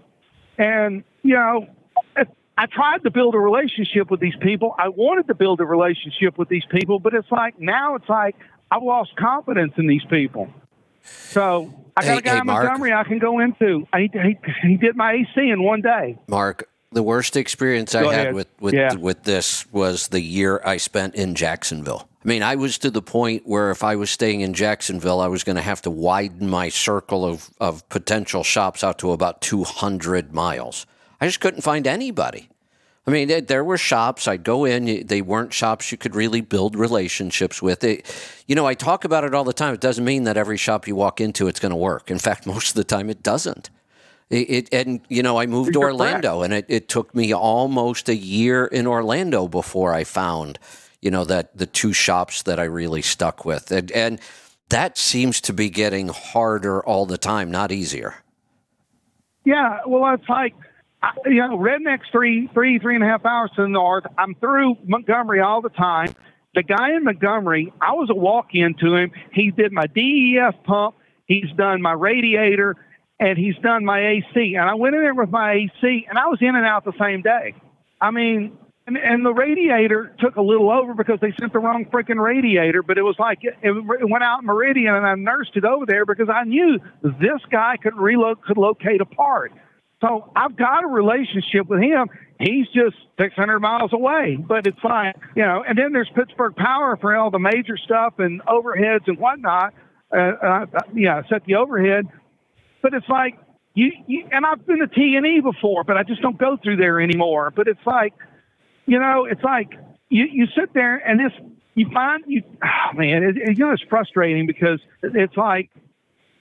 And, you know, I tried to build a relationship with these people. I wanted to build a relationship with these people, but it's like now it's like I've lost confidence in these people. So I got hey, a guy hey, in Montgomery Mark, I can go into. I, he, he did my A C in one day. Mark, the worst experience go I ahead. had with, with, yeah. with this was the year I spent in Jacksonville. I mean, I was to the point where if I was staying in Jacksonville, I was going to have to widen my circle of, of potential shops out to about two hundred miles. I just couldn't find anybody. I mean, it, there were shops. I'd go in. They weren't shops you could really build relationships with. It, you know, I talk about it all the time. It doesn't mean that every shop you walk into, it's going to work. In fact, most of the time it doesn't. It, it and, you know, I moved to Orlando, and it, it took me almost a year in Orlando before I found you know, that the two shops that I really stuck with. And, and that seems to be getting harder all the time, not easier. Yeah, well, it's like, you know, rednecks three, three, three and a half hours to the north. I'm through Montgomery all the time. The guy in Montgomery, I was a walk-in to him. He did my D E F pump. He's done my radiator, and he's done my A C. And I went in there with my A C, and I was in and out the same day. I mean... And, and the radiator took a little over because they sent the wrong freaking radiator, but it was like it, it went out in Meridian, and I nursed it over there because I knew this guy could relo- could locate a part. So I've got a relationship with him. He's just six hundred miles away, but it's like, you know, and then there's Pittsburgh Power for all the major stuff and overheads and whatnot. Uh, uh, yeah, set the overhead. But it's like, you, you and I've been to T and E before, but I just don't go through there anymore. But it's like, you know, it's like you, you sit there and this you find you oh man, it, it, you know, it's frustrating because it's like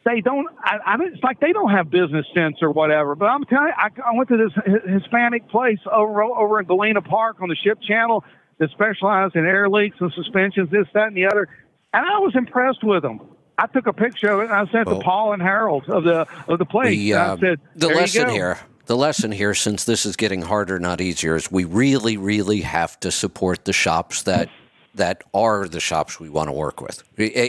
they don't. I, I mean, it's like they don't have business sense or whatever. But I'm telling you, I, I went to this Hispanic place over over in Galena Park on the Ship Channel that specialized in air leaks and suspensions, this, that, and the other. And I was impressed with them. I took a picture of it and I sent oh. to Paul and Harold of the of the place. The, uh, and I said, the there lesson you go. here. The lesson here, since this is getting harder, not easier, is we really, really have to support the shops that that are the shops we want to work with.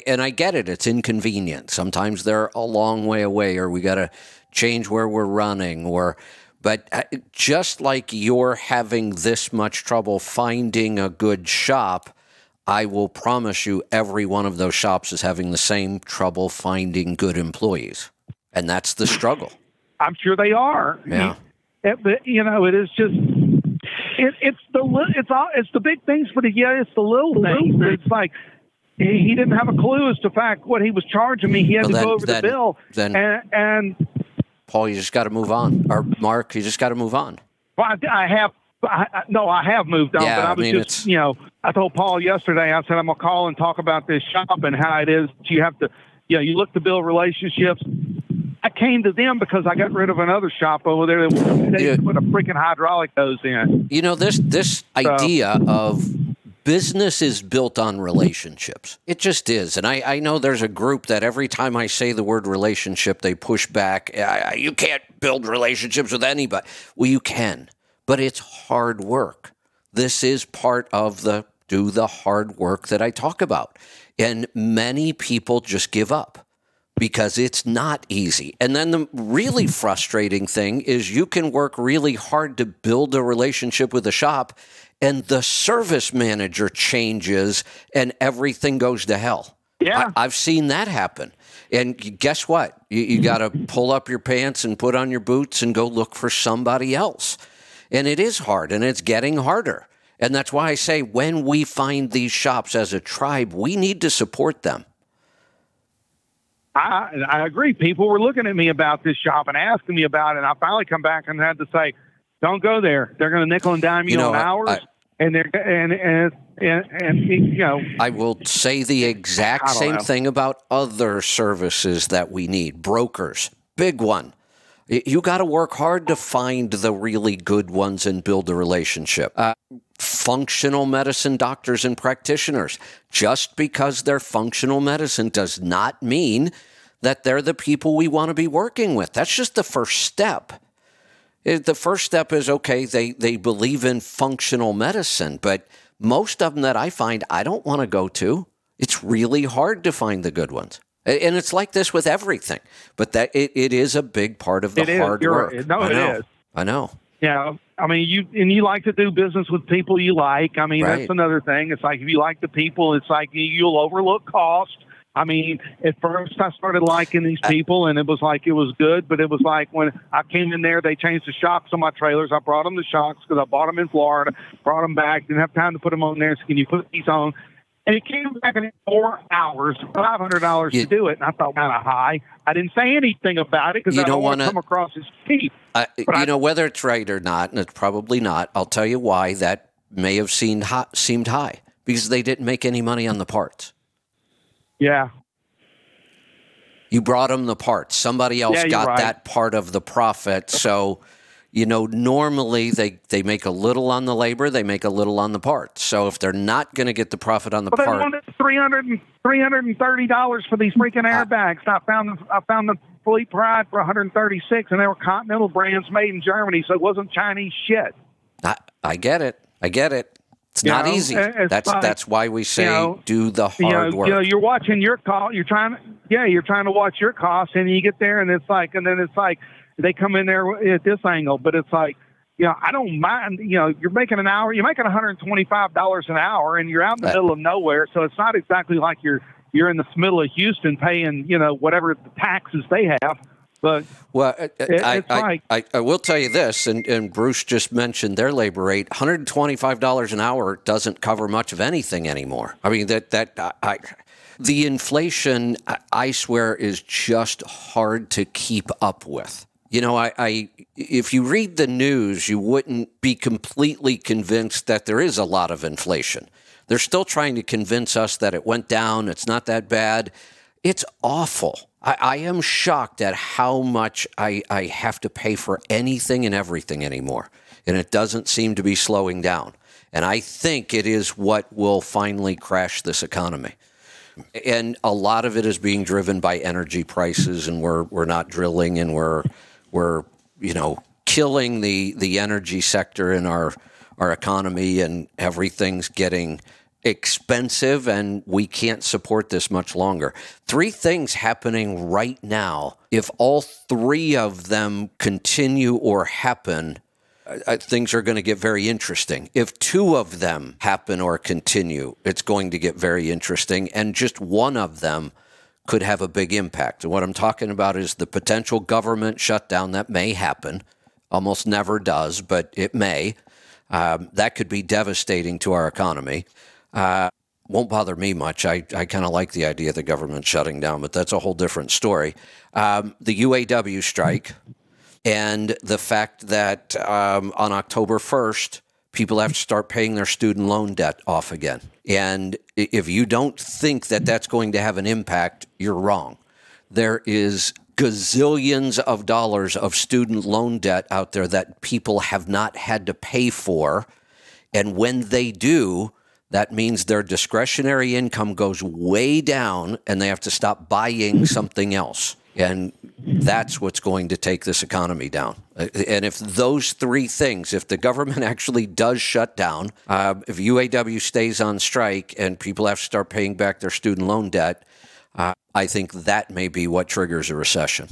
And I get it. It's inconvenient. Sometimes they're a long way away, or we got to change where we're running. Or, but just like you're having this much trouble finding a good shop, I will promise you every one of those shops is having the same trouble finding good employees. And that's the struggle. I'm sure they are. Yeah. It, you know, it is just, it, it's the it's all it's the big things, but yeah, it's the little things. It's like he, he didn't have a clue as to fact what he was charging me. He had well, to then, go over then, the bill. Then, and, and Paul, you just got to move on, or Mark, you just got to move on. Well, I, I have. I, I, no, I have moved on, yeah, but I was I mean, just, it's... you know, I told Paul yesterday, I said, I'm going to call and talk about this shop and how it is. You have to, you know, you look to build relationships. I came to them because I got rid of another shop over there that they yeah. put a freaking hydraulic hose in. You know, this, this so, idea of business is built on relationships. It just is. And I, I know there's a group that every time I say the word relationship, they push back. I, I, you can't build relationships with anybody. Well, you can. But it's hard work. This is part of the do the hard work that I talk about. And many people just give up because it's not easy. And then the really frustrating thing is you can work really hard to build a relationship with a shop and the service manager changes and everything goes to hell. Yeah, I, I've seen that happen. And guess what? You, you got to pull up your pants and put on your boots and go look for somebody else. And it is hard, and it's getting harder. And that's why I say when we find these shops as a tribe, we need to support them. I, I agree. People were looking at me about this shop and asking me about it, and I finally come back and had to say, don't go there. They're going to nickel and dime you, you know, on hours. I, and, they're, and, and, and, and, you know. I will say the exact same know. thing about other services that we need. Brokers, big one. You got to work hard to find the really good ones and build a relationship. Uh, functional medicine doctors and practitioners, just because they're functional medicine does not mean that they're the people we want to be working with. That's just the first step. It, the first step is, okay, they, they believe in functional medicine, but most of them that I find I don't want to go to. It's really hard to find the good ones. And it's like this with everything, but that it, it is a big part of the it hard is. work. Right. No, I it know. is. I know. Yeah. I mean, you, and you like to do business with people you like. I mean, right. that's another thing. It's like, if you like the people, it's like, you'll overlook cost. I mean, at first I started liking these people and it was like, it was good, but it was like when I came in there, they changed the shocks on my trailers. I brought them the shocks because I bought them in Florida, brought them back, didn't have time to put them on there. So can you put these on? And it came back in four hours, five hundred dollars you, to do it. And I thought, kind of high. I didn't say anything about it because I don't want to come across as cheap. I, you I, know, whether it's right or not, and it's probably not, I'll tell you why that may have seemed high, seemed high. Because they didn't make any money on the parts. Yeah. You brought them the parts. Somebody else yeah, got right. that part of the profit. So, you know, normally they, they make a little on the labor, they make a little on the part. So if they're not going to get the profit on the but part, they wanted three hundred thirty dollars for these freaking airbags. I, I found I found the Fleet Pride for one hundred thirty-six dollars, and they were Continental brands made in Germany, so it wasn't Chinese shit. I, I get it. I get it. It's you not know, easy. It's that's like, that's why we say you know, do the hard you know, work. You know, you're watching your cost. You're trying. Yeah, you're trying to watch your costs, and you get there, and it's like, and then it's like. They come in there at this angle, but it's like, you know, I don't mind, you know, you're making an hour, you're making one hundred twenty-five dollars an hour and you're out in the right. middle of nowhere. So it's not exactly like you're, you're in the middle of Houston paying, you know, whatever the taxes they have. But well, it, I, it's I, like, I, I will tell you this, and, and Bruce just mentioned their labor rate, one hundred twenty-five dollars an hour doesn't cover much of anything anymore. I mean, that, that, I, I the inflation, I, I swear is just hard to keep up with. You know, I, I if you read the news, you wouldn't be completely convinced that there is a lot of inflation. They're still trying to convince us that it went down. It's not that bad. It's awful. I, I am shocked at how much I, I have to pay for anything and everything anymore. And it doesn't seem to be slowing down. And I think it is what will finally crash this economy. And a lot of it is being driven by energy prices, and we're we're not drilling, and we're... We're, you know, killing the, the energy sector in our, our economy, and everything's getting expensive, and we can't support this much longer. Three things happening right now. If all three of them continue or happen, uh, things are going to get very interesting. If two of them happen or continue, it's going to get very interesting, and just one of them could have a big impact. And what I'm talking about is the potential government shutdown that may happen, almost never does, but it may, Um, that could be devastating to our economy. Uh, won't bother me much. I, I kind of like the idea of the government shutting down, but that's a whole different story. Um, the U A W strike and the fact that um, on October first, people have to start paying their student loan debt off again. And if you don't think that that's going to have an impact, you're wrong. There is gazillions of dollars of student loan debt out there that people have not had to pay for. And when they do, that means their discretionary income goes way down and they have to stop buying something else. And that's what's going to take this economy down. And if those three things, if the government actually does shut down, uh, if U A W stays on strike and people have to start paying back their student loan debt, uh, I think that may be what triggers a recession.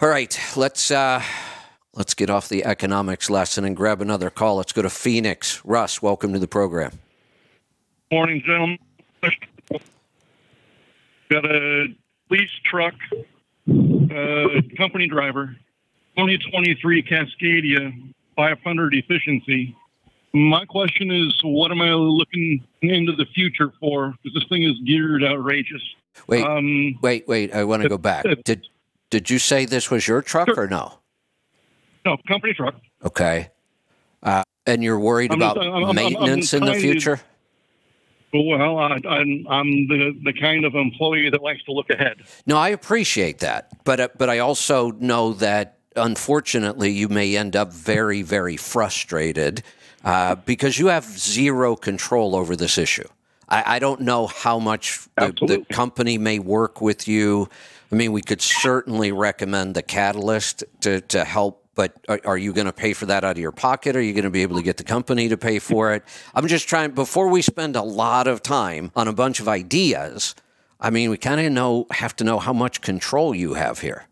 All right, let's uh, let's get off the economics lesson and grab another call. Let's go to Phoenix. Russ, welcome to the program. Morning, gentlemen. Got a police truck. Uh, company driver, twenty twenty-three Cascadia, five hundred efficiency. My question is, what am I looking into the future for? Because this thing is geared outrageous. Wait, um, wait, wait. I want to go back. Did did you say this was your truck sure. or no? No, company truck. Okay. Uh, and you're worried I'm, about I'm, maintenance I'm, I'm, I'm in the future? Well, I, I'm, I'm the, the kind of employee that likes to look ahead. No, I appreciate that. But uh, but I also know that, unfortunately, you may end up very, very frustrated uh, because you have zero control over this issue. I, I don't know how much the, the company may work with you. I mean, we could certainly recommend the catalyst to, to help. But are, are you going to pay for that out of your pocket? Are you going to be able to get the company to pay for it? I'm just trying, before we spend a lot of time on a bunch of ideas, I mean, we kind of know have to know how much control you have here.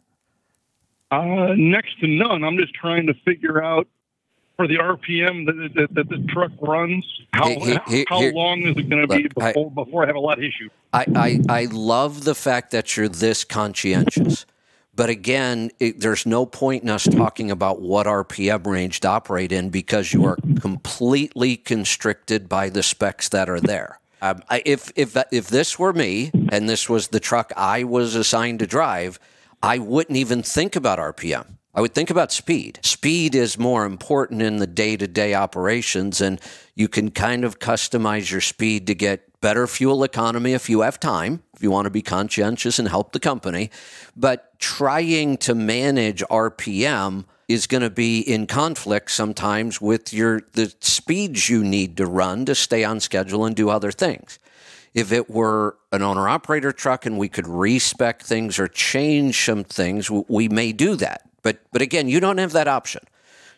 Uh, next to none. I'm just trying to figure out for the R P M that, that, that the truck runs, how, he, he, he, how he, long is it going to be before I, before I have a lot of issues? I, I, I love the fact that you're this conscientious. But again, it, there's no point in us talking about what R P M range to operate in because you are completely constricted by the specs that are there. Um, I, if if if this were me and this was the truck I was assigned to drive, I wouldn't even think about R P M. I would think about speed. Speed is more important in the day-to-day operations, and you can kind of customize your speed to get better fuel economy if you have time, if you want to be conscientious and help the company. But trying to manage R P M is going to be in conflict sometimes with your the speeds you need to run to stay on schedule and do other things. If it were an owner-operator truck and we could respec things or change some things, we may do that. But but again, you don't have that option.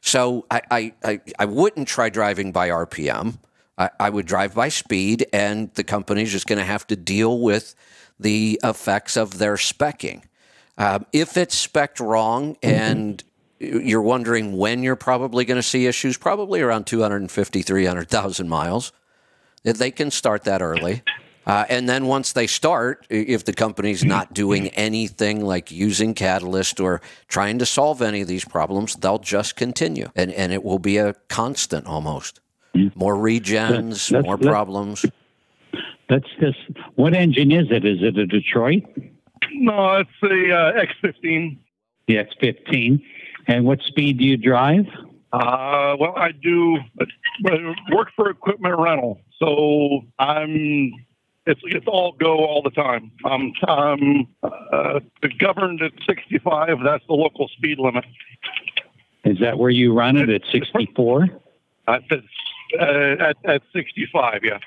So I I, I, I wouldn't try driving by R P M. I, I would drive by speed, and the company's just going to have to deal with the effects of their speccing. Um, if it's specced wrong and mm-hmm. you're wondering when you're probably going to see issues, probably around two hundred fifty, three hundred thousand miles, they can start that early. Uh, and then once they start, if the company's not doing anything like using catalyst or trying to solve any of these problems, they'll just continue. And and it will be a constant almost. More regens, that's, more that's, problems. That's just, what engine is it? Is it a Detroit? No, it's the uh, X fifteen. The X fifteen. And what speed do you drive? Uh, well, I do I work for equipment rental. So I'm... It's it's all go all the time. Um, I'm uh, governed at sixty-five. That's the local speed limit. Is that where you run it, at sixty-four? Uh, uh, at, at sixty-five, yeah.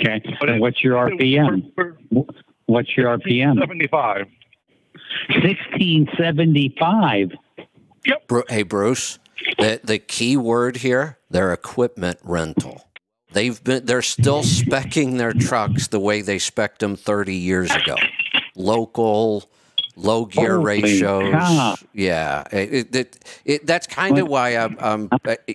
Okay. But and what's your R P M? For, for, what's your R P M? seventy-five. sixteen seventy-five? Yep. Hey, Bruce, the, the key word here, their equipment rental. They've been, they're still speccing their trucks the way they specced them thirty years ago. Local, low gear Holy ratios. God. Yeah. It, it, it, that's kind of why I'm, I'm,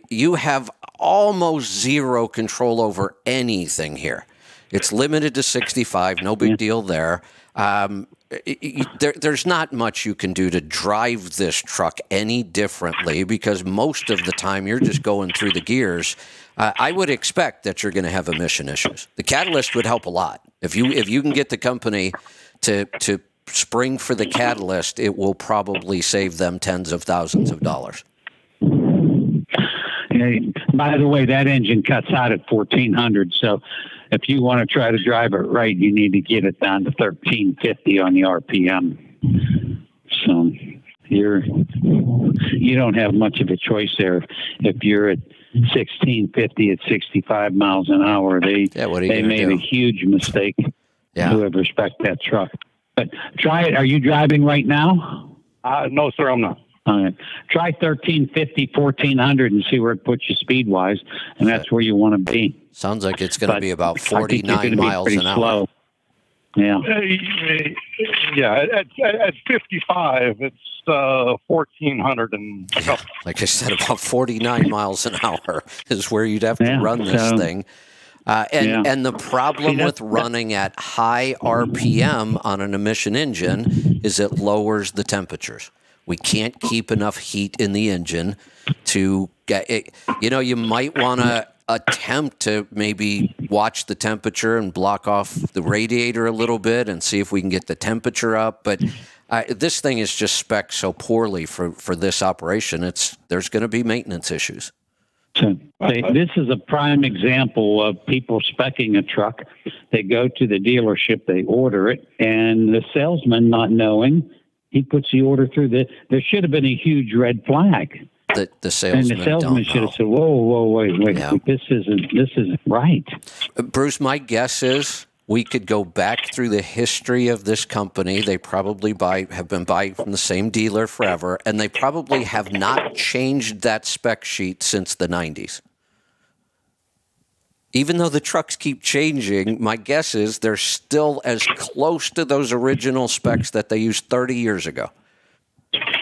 you have almost zero control over anything here. It's limited to sixty-five. No big deal there. Um, it, it, there. There's not much you can do to drive this truck any differently because most of the time you're just going through the gears. Uh, I would expect that you're going to have emission issues. The catalyst would help a lot. If you if you can get the company to to spring for the catalyst, it will probably save them tens of thousands of dollars. Hey, by the way, that engine cuts out at fourteen hundred, so if you want to try to drive it right, you need to get it down to thirteen fifty on the R P M. So you're you don't have much of a choice there. If you're at sixteen fifty at sixty-five miles an hour, they yeah, they made do? a huge mistake. Yeah. Whoever spec'd that truck. But try it. Are you driving right now? Uh, no, sir, I'm not. All right. Try thirteen fifty, fourteen hundred, and see where it puts you speed wise, and that's where you want to be. Sounds like it's going to be about forty-nine miles an hour. Slow. Yeah. Uh, yeah. At, at, at fifty-five, it's uh, fourteen hundred and yeah, like I said, about forty-nine miles an hour is where you'd have to yeah, run this so, thing. Uh, and, yeah. and the problem with running at high R P M on an emission engine is it lowers the temperatures. We can't keep enough heat in the engine to get it. You know, you might want to attempt to maybe watch the temperature and block off the radiator a little bit and see if we can get the temperature up. But uh, this thing is just spec'd so poorly for, for this operation. It's there's going to be maintenance issues. So they, this is a prime example of people speccing a truck. They go to the dealership, they order it, and the salesman, not knowing, he puts the order through. The, there should have been a huge red flag. The, the salesman, and the salesman should have said, whoa, whoa, wait, wait, yeah. this isn't this isn't right. Bruce, my guess is we could go back through the history of this company. They probably buy have been buying from the same dealer forever, and they probably have not changed that spec sheet since the nineties. Even though the trucks keep changing, my guess is they're still as close to those original specs that they used thirty years ago.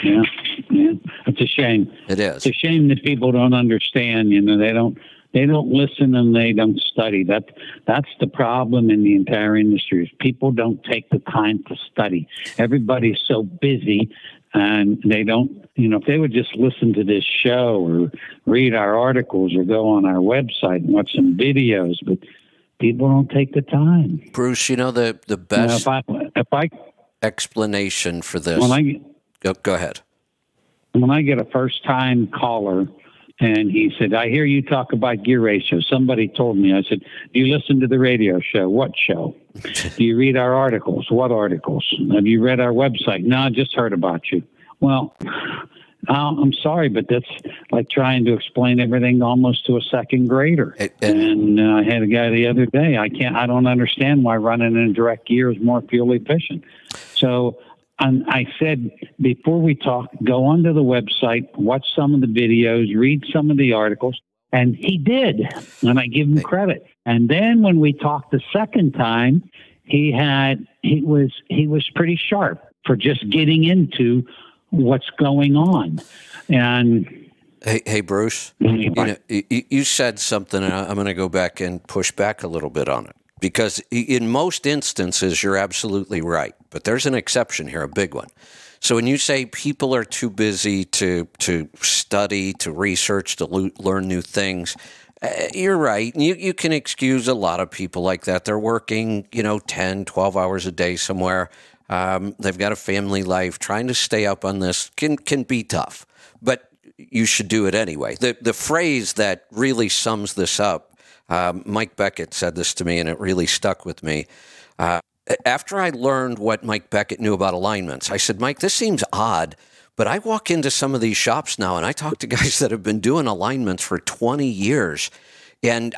Yeah, yeah. It's a shame. It is. It's a shame that people don't understand. You know, they don't they don't listen and they don't study. That that's the problem in the entire industry is people don't take the time to study. Everybody's so busy. And they don't, you know, if they would just listen to this show or read our articles or go on our website and watch some videos, but people don't take the time. Bruce, you know, the, the best now if I, if I, explanation for this. When I, go, go ahead. When I get a first-time caller and he said, I hear you talk about gear ratio. Somebody told me, I said, do you listen to the radio show? What show? Do you read our articles? What articles? Have you read our website? No, I just heard about you. Well, I'm sorry, but that's like trying to explain everything almost to a second grader. It, it, and uh, I had a guy the other day. I can't. I don't understand why running in direct gear is more fuel efficient. So um, I said, before we talk, go onto the website, watch some of the videos, read some of the articles. And he did, and I give him credit. And then when we talked the second time, he had he was he was pretty sharp for just getting into what's going on. And hey, hey Bruce, you, know, you said something, and I'm going to go back and push back a little bit on it because in most instances you're absolutely right, but there's an exception here, a big one. So when you say people are too busy to to study, to research, to lo- learn new things, uh, you're right. You you can excuse a lot of people like that. They're working, you know, ten, twelve hours a day somewhere. Um, they've got a family life. Trying to stay up on this can can be tough, but you should do it anyway. The, the phrase that really sums this up, um, Mike Beckett said this to me, and it really stuck with me. Uh, After I learned what Mike Beckett knew about alignments, I said, Mike, this seems odd, but I walk into some of these shops now and I talk to guys that have been doing alignments for twenty years, and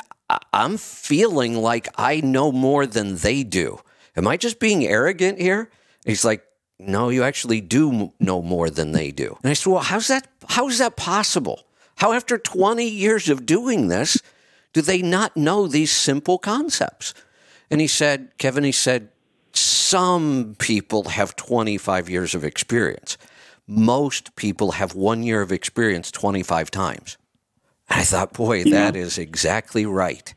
I'm feeling like I know more than they do. Am I just being arrogant here? He's like, no, you actually do know more than they do. And I said, well, how's that? How is that possible? How after twenty years of doing this, do they not know these simple concepts? And he said, Kevin, he said, some people have twenty-five years of experience. Most people have one year of experience twenty-five times. And I thought, boy, yeah. that is exactly right.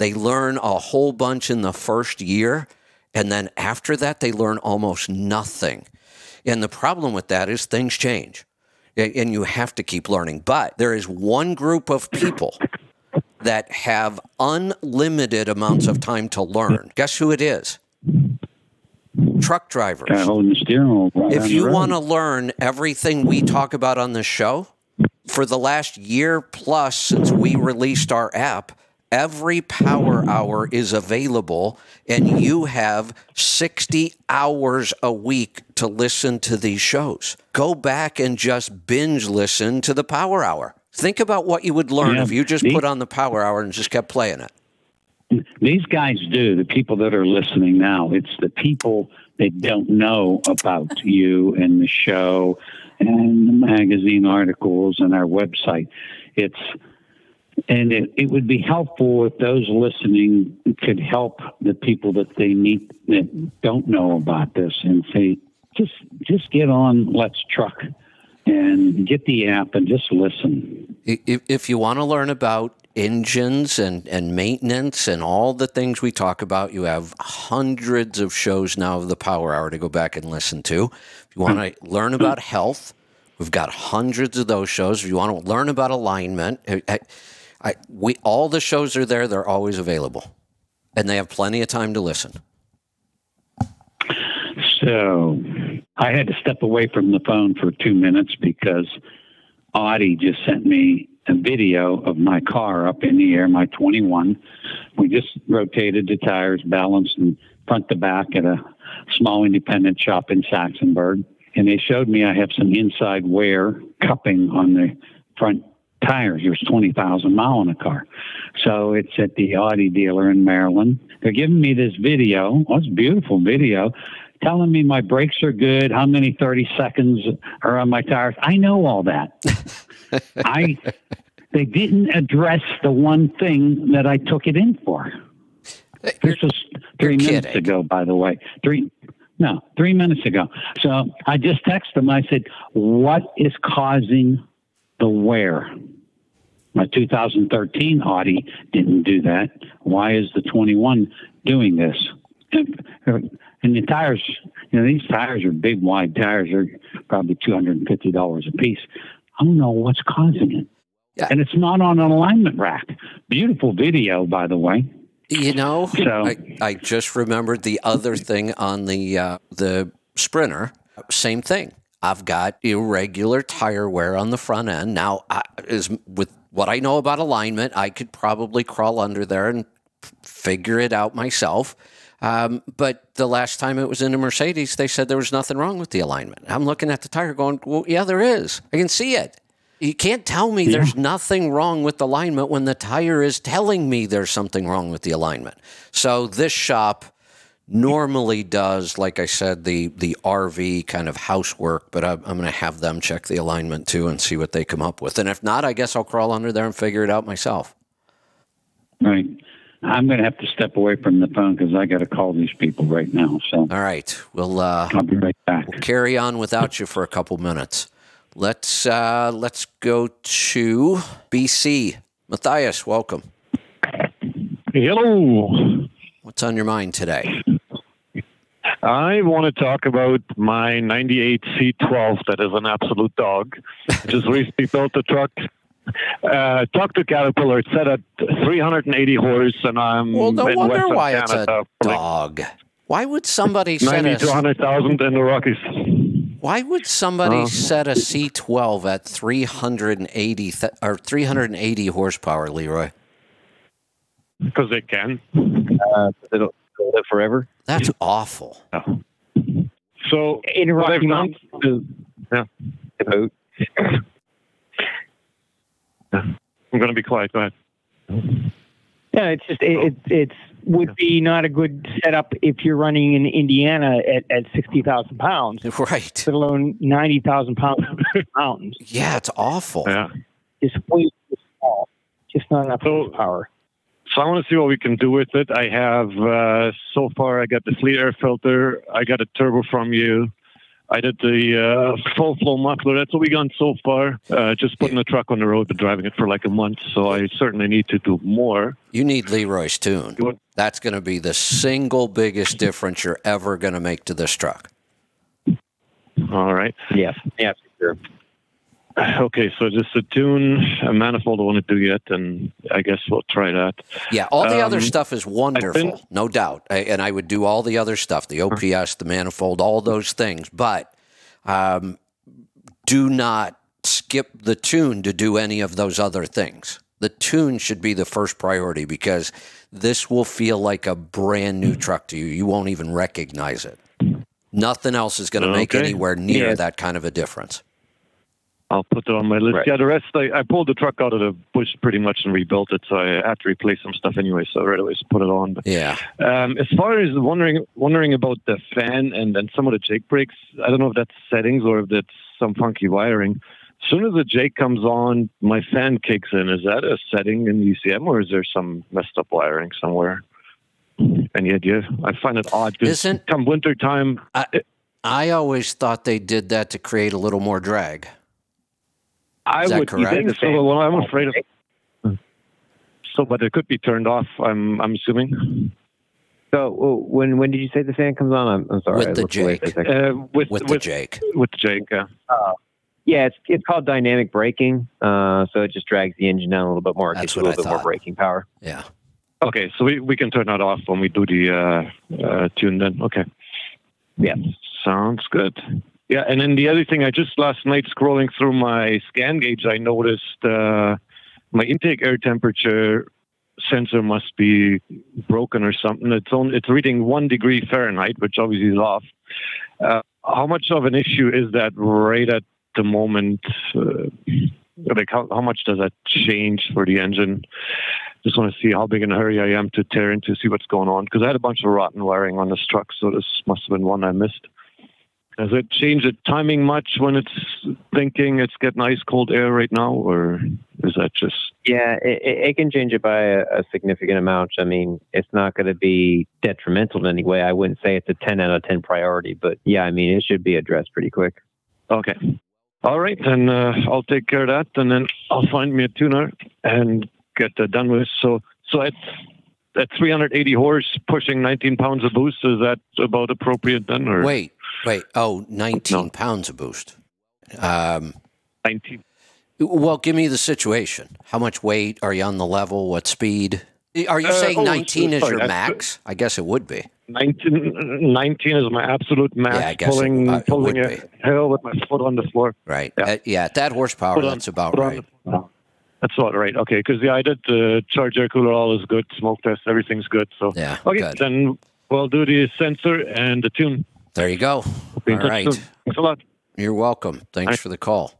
They learn a whole bunch in the first year, and then after that, they learn almost nothing. And the problem with that is things change, and you have to keep learning. But there is one group of people that have unlimited amounts of time to learn. Guess who it is? Truck drivers. If you want to learn everything we talk about on this show, for the last year plus since we released our app, every power hour is available, and you have sixty hours a week to listen to these shows. Go back and just binge listen to the power hour. Think about what you would learn yeah, if you just these, put on the power hour and just kept playing it. These guys do, the people that are listening now, it's the people that don't know about you and the show and the magazine articles and our website. It's... And it, it would be helpful if those listening could help the people that they meet that don't know about this and say, just just get on Let's Truck and get the app and just listen. If, if you want to learn about engines and, and maintenance and all the things we talk about, you have hundreds of shows now of the Power Hour to go back and listen to. If you want to learn about health, we've got hundreds of those shows. If you want to learn about alignment... I, I, I, we all the shows are there. They're always available, and they have plenty of time to listen. So I had to step away from the phone for two minutes because Audie just sent me a video of my car up in the air, my twenty-one. We just rotated the tires, balanced and front to back at a small independent shop in Saxonburg. And they showed me I have some inside wear cupping on the front tires. There's twenty thousand miles in a car. So it's at the Audi dealer in Maryland. They're giving me this video. Oh, it's a beautiful video. Telling me my brakes are good, how many thirty seconds are on my tires. I know all that. I They didn't address the one thing that I took it in for. You're, this was three minutes kidding. ago, by the way. Three No, three minutes ago. So I just texted them. I said, what is causing the wear? My two thousand thirteen Audi didn't do that. Why is the twenty-one doing this? And the tires, you know, these tires are big, wide tires. They're probably two hundred fifty dollars a piece. I don't know what's causing it. Yeah. And it's not on an alignment rack. Beautiful video, by the way. You know, so, I, I just remembered the other thing on the uh, the Sprinter. Same thing. I've got irregular tire wear on the front end. Now, I, is with what I know about alignment, I could probably crawl under there and figure it out myself. Um, but the last time it was in a Mercedes, they said there was nothing wrong with the alignment. I'm looking at the tire going, well, yeah, there is. I can see it. You can't tell me yeah. there's nothing wrong with the alignment when the tire is telling me there's something wrong with the alignment. So this shop... normally does, like I said, the the R V kind of housework, but I'm, I'm going to have them check the alignment too and see what they come up with. And if not, I guess I'll crawl under there and figure it out myself. Right. I'm going to have to step away from the phone because I got to call these people right now. So all right, we'll uh, I'll be right back. We'll carry on without you for a couple minutes. Let's uh, let's go to B C. Matthias, welcome. Hello. What's on your mind today? I want to talk about my ninety-eight C twelve that is an absolute dog. Just recently built the truck. Uh, talked to Caterpillar. It's set at three hundred eighty horse, and I'm well, no in wonder Western why Canada, it's a dog. Why would somebody set a ninety to one hundred thousand in the Rockies? Why would somebody uh, set a C twelve at three hundred eighty horsepower, Leroy? Because they can. Uh, it'll, it'll live forever. That's awful. Oh. So in Rocky Mountain, yeah. I'm going to be quiet. Go ahead. Yeah, it's just it, it it's would be not a good setup if you're running in Indiana at, at sixty thousand pounds, right? Let alone ninety thousand pounds mountains. Yeah, it's awful. Yeah, it's way too small. Just not enough so, power. So I want to see what we can do with it. I have, uh, so far, I got the fleet air filter. I got a turbo from you. I did the uh, full flow muffler. That's what we got so far. Uh, just putting the truck on the road and driving it for like a month. So I certainly need to do more. You need Leroy's tune. That's going to be the single biggest difference you're ever going to make to this truck. All right. Yes. Yeah, sure. Okay, so just a tune, a manifold I want to do yet, and I guess we'll try that. Yeah, all the um, other stuff is wonderful, been, no doubt. I, and I would do all the other stuff, the O P S, the manifold, all those things. But um, do not skip the tune to do any of those other things. The tune should be the first priority because this will feel like a brand new truck to you. You won't even recognize it. Nothing else is going to okay. make anywhere near yeah. that kind of a difference. I'll put it on my list. Right. Yeah, the rest, I, I pulled the truck out of the bush pretty much and rebuilt it, so I had to replace some stuff anyway, so I right away put it on. But, yeah. Um, as far as wondering wondering about the fan and, and some of the Jake brakes, I don't know if that's settings or if that's some funky wiring. As soon as the Jake comes on, my fan kicks in. Is that a setting in the E C M, or is there some messed up wiring somewhere? Any idea? I find it odd because come wintertime... I, I always thought they did that to create a little more drag. I would think so. Well, I'm afraid of. So, but it could be turned off. I'm, I'm assuming. So, when, when did you say the fan comes on? I'm, I'm sorry. With the Jake. Uh, with, with the with, Jake. With the Jake. Yeah. Uh, yeah, it's it's called dynamic braking. Uh, so it just drags the engine down a little bit more. It That's gets what a little I bit thought. More braking power. Yeah. Okay, so we, we can turn that off when we do the uh, uh, tune. Then okay. Yeah. Sounds good. Yeah, and then the other thing, I just last night scrolling through my scan gauge, I noticed uh, my intake air temperature sensor must be broken or something. It's on, it's reading one degree Fahrenheit, which obviously is off. Uh, how much of an issue is that right at the moment? Uh, like, how, how much does that change for the engine? Just want to see how big in a hurry I am to tear into, see what's going on. Because I had a bunch of rotten wiring on this truck, so this must have been one I missed. Does it change the timing much when it's thinking it's getting ice cold air right now, or is that just... Yeah, it, it can change it by a, a significant amount. I mean, it's not going to be detrimental in any way. I wouldn't say it's a ten out of ten priority, but yeah, I mean, it should be addressed pretty quick. Okay. All right, then uh, I'll take care of that, and then I'll find me a tuner and get that done with. So, so it's... At three hundred eighty horse, pushing nineteen pounds of boost, is that about appropriate then? Or? Wait, wait. Oh, nineteen no. pounds of boost. Um, nineteen. Well, give me the situation. How much weight? Are you on the level? What speed? Are you uh, saying oh, nineteen sorry, is your max? I guess it would be. nineteen, nineteen is my absolute max. Yeah, I guess pulling, it, uh, it pulling would a be. Hill with my foot on the floor. Right. Yeah, at, yeah, at that horsepower, on, that's about right. That's all right. Okay, because yeah, I did the uh, charge air cooler, all is good. Smoke test, everything's good. So yeah, okay, good. Then we'll do the sensor and the tune. There you go. All right. Soon. Thanks a lot. You're welcome. Thanks right. for the call.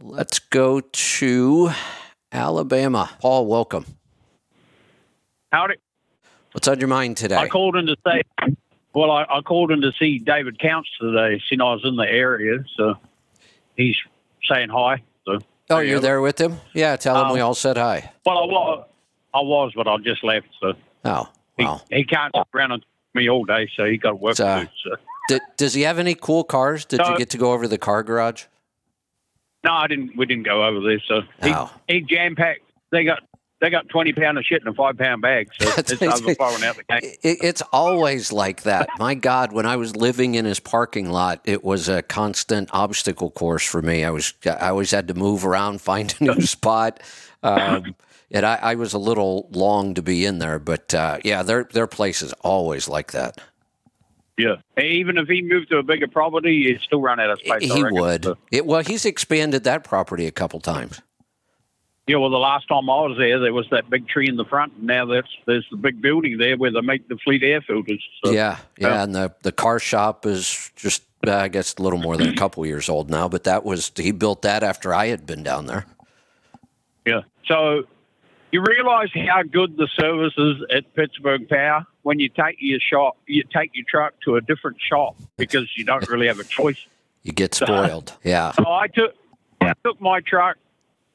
Let's go to Alabama. Paul, welcome. Howdy. What's on your mind today? I called in to say, well, I, I called in to see David Counts today. You know, I was in the area, so he's saying hi. So. Oh, you're there with him? Yeah, tell him um, we all said hi. Well, I was, I was, but I just left. So. Oh, wow. He, he can't sit around and me all day, so he got to work. Uh, so. did, does he have any cool cars? Did no. you get to go over to the car garage? No, I didn't. We didn't go over there. So oh. he, he jam packed. They got they got twenty pound of shit in a five pound bag. So it's overflowing out the gate. It, it's always like that. My God, when I was living in his parking lot, it was a constant obstacle course for me. I was I always had to move around, find a new spot. Um, and I, I was a little long to be in there, but uh, yeah, their their place is always like that. Yeah, even if he moved to a bigger property, it'd still run out of space. He would. So. It, well, he's expanded that property a couple times. Yeah, well, the last time I was there, there was that big tree in the front, and now that's, there's the big building there where they make the fleet air filters. So. Yeah, yeah, yeah, and the, the car shop is just, uh, I guess, a little more than a couple years old now, but that was, he built that after I had been down there. Yeah, so you realize how good the service is at Pittsburgh Power when you take your shop, you take your truck to a different shop because you don't really have a choice. You get spoiled, so, yeah. So I took, I took my truck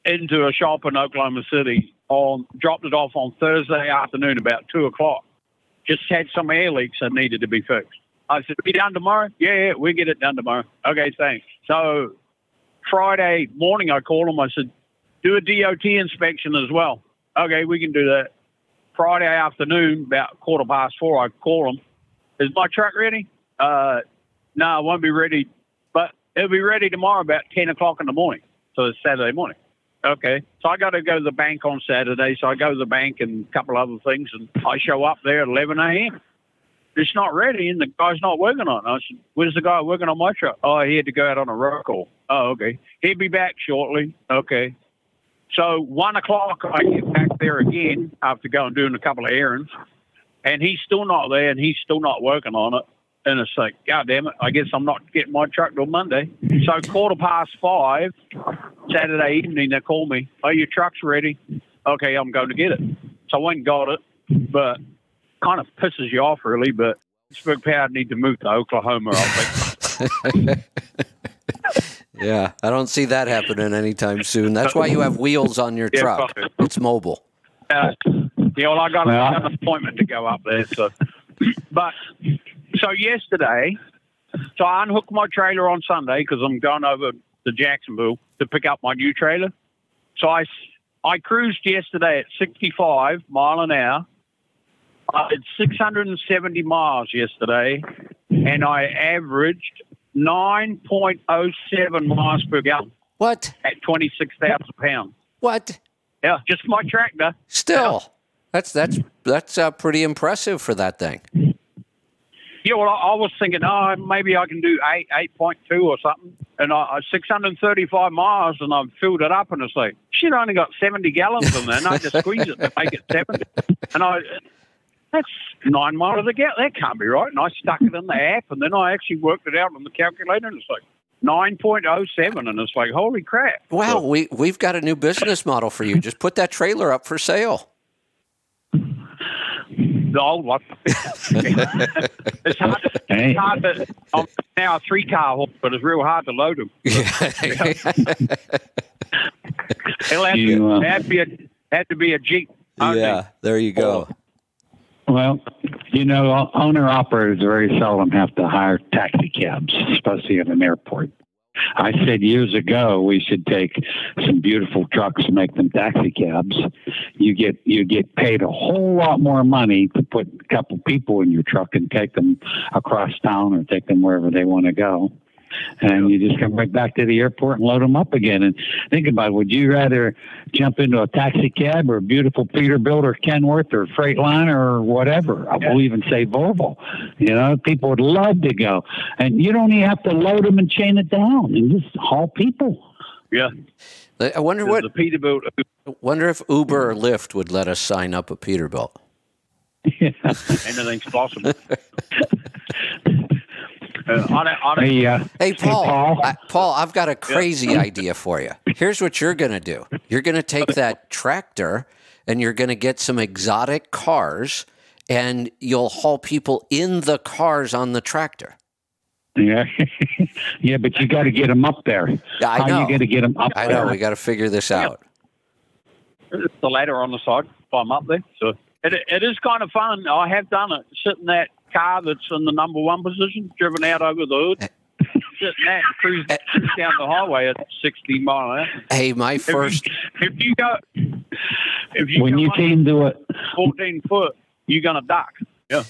into a shop in Oklahoma City, on dropped it off on Thursday afternoon about two o'clock. Just had some air leaks that needed to be fixed. I said, be down tomorrow? Yeah, yeah, we'll get it done tomorrow. Okay, thanks. So Friday morning, I called him. I said, do a D O T inspection as well. Okay, we can do that. Friday afternoon, about quarter past four, I called him. Is my truck ready? Uh, no, it won't be ready, but it'll be ready tomorrow about ten o'clock in the morning. So it's Saturday morning. Okay. So I got to go to the bank on Saturday. So I go to the bank and a couple other things, and I show up there at eleven a.m. It's not ready, and the guy's not working on it. I said, where's the guy working on my truck? Oh, he had to go out on a roll call. Oh, okay. He'll be back shortly. Okay. So one o'clock, I get back there again after going doing a couple of errands, and he's still not there, and he's still not working on it. And it's like, God damn it, I guess I'm not getting my truck till Monday. So quarter past five, Saturday evening, they call me. Oh, your truck's ready. Okay, I'm going to get it. So I went and got it, but kind of pisses you off, really. But Pittsburgh Power need to move to Oklahoma, I think. Yeah, I don't see that happening anytime soon. That's why you have wheels on your yeah, truck. Probably. It's mobile. Uh, yeah, well, I got yeah. an appointment to go up there. So, But... So yesterday, so I unhooked my trailer on Sunday because I'm going over to Jacksonville to pick up my new trailer. So I, I cruised yesterday at sixty-five miles an hour. I did six hundred seventy miles yesterday, and I averaged nine point oh seven miles per gallon. What? At twenty-six thousand pounds. What? Yeah, just my tractor. Still, yeah. that's that's that's uh, pretty impressive for that thing. Yeah, well, I was thinking, oh, maybe I can do eight, eight point two or something. And I, I six hundred thirty-five miles, and I've filled it up, and it's like, shit, I only got seventy gallons in there, and I just squeeze it to make it seventy. And I, that's nine miles a gallon. That can't be right. And I stuck it in the app, and then I actually worked it out on the calculator, and it's like nine point oh seven, and it's like, holy crap. Wow, so, we, we've got a new business model for you. Just put that trailer up for sale. The old one. It's hard to, it's hard to I'm now a three car horse, but it's real hard to load them. It'll have, you, to, uh, have, to be a, have to be a Jeep. Yeah, there you go. Well, you know, owner operators very seldom have to hire taxi cabs, especially at an airport. I said years ago we should take some beautiful trucks and make them taxi cabs. You get you get paid a whole lot more money to put a couple people in your truck and take them across town or take them wherever they want to go. And you just come right back to the airport and load them up again. And think about it. Would you rather jump into a taxi cab or a beautiful Peterbilt or Kenworth or Freightliner or whatever? I will even say Volvo. You know, people would love to go. And you don't even have to load them and chain it down and just haul people. Yeah. I wonder what, the Peterbilt. I wonder if Uber or Lyft would let us sign up a Peterbilt. Yeah. Anything's possible. Uh, on it, on it. Hey, uh, hey, Paul, hey, Paul. I, Paul, I've got a crazy yeah. idea for you. Here's what you're going to do. You're going to take that tractor and you're going to get some exotic cars, and you'll haul people in the cars on the tractor. Yeah, yeah, but you got to get them up there. I know. How you going to get them up I know. There? We got to figure this yeah. out. It's the ladder on the side if I'm up there. So it, it is kind of fun. I have done it, sitting that car that's in the number one position, driven out over the hood, sitting that cruising down the highway at sixty mile an hour. Hey, my first. If you, if you go, if you when go you came to it, fourteen foot, you're gonna duck. Yeah.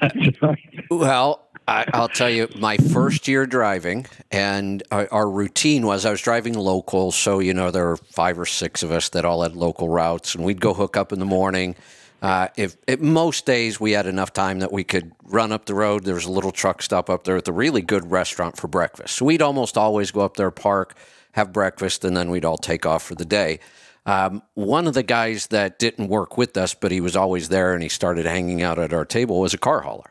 That's right. Well, I, I'll tell you, my first year driving, and our, our routine was I was driving local, so you know there were five or six of us that all had local routes, and we'd go hook up in the morning. Uh, if, if most days we had enough time that we could run up the road. There was a little truck stop up there at the really good restaurant for breakfast. So we'd almost always go up there, park, have breakfast, and then we'd all take off for the day. Um, one of the guys that didn't work with us, but he was always there and he started hanging out at our table, was a car hauler.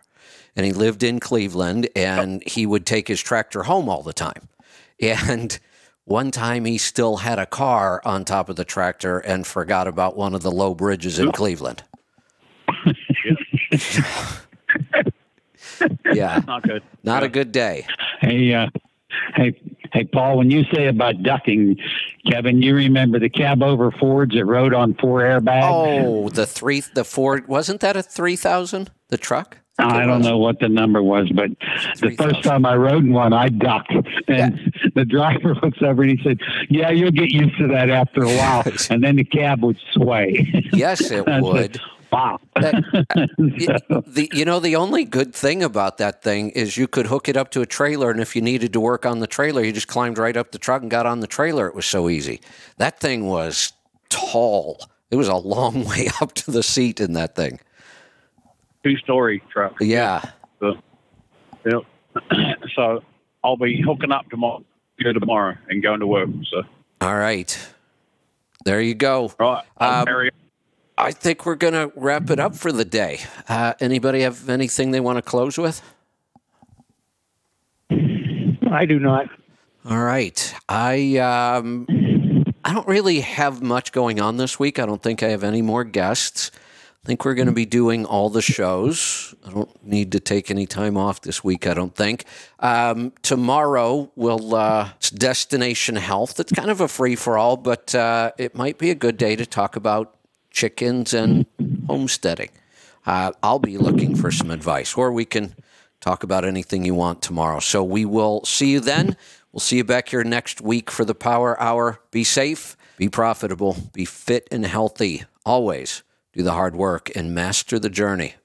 And he lived in Cleveland, and he would take his tractor home all the time. And one time he still had a car on top of the tractor and forgot about one of the low bridges in Cleveland. Yeah, not good. Not yeah. a good day. Hey, uh, hey, hey, Paul. When you say about ducking, Kevin, you remember the cab over Fords that rode on four airbags? Oh, the three, the Ford. Wasn't that a three thousand? The truck? I don't know what the number was, but the first time I rode in one, I ducked. And yeah. the driver looks over and he said, yeah, you'll get used to that after a while. And then the cab would sway. Yes, it would. Said, wow. That, so. the, you know, the only good thing about that thing is you could hook it up to a trailer, and if you needed to work on the trailer, you just climbed right up the truck and got on the trailer. It was so easy. That thing was tall. It was a long way up to the seat in that thing. Two-story truck. Yeah. So, yeah. So I'll be hooking up tomorrow, here tomorrow and going to work. So. All right. There you go. Right. Um, I think we're going to wrap it up for the day. Uh, anybody have anything they want to close with? I do not. All right. I um, I don't really have much going on this week. I don't think I have any more guests. I think we're going to be doing all the shows. I don't need to take any time off this week, I don't think. Um, tomorrow, we'll, uh, it's Destination Health. It's kind of a free-for-all, but uh, it might be a good day to talk about chickens and homesteading. Uh, I'll be looking for some advice, or we can talk about anything you want tomorrow. So we will see you then. We'll see you back here next week for the Power Hour. Be safe, be profitable, be fit and healthy, always. Do the hard work and master the journey.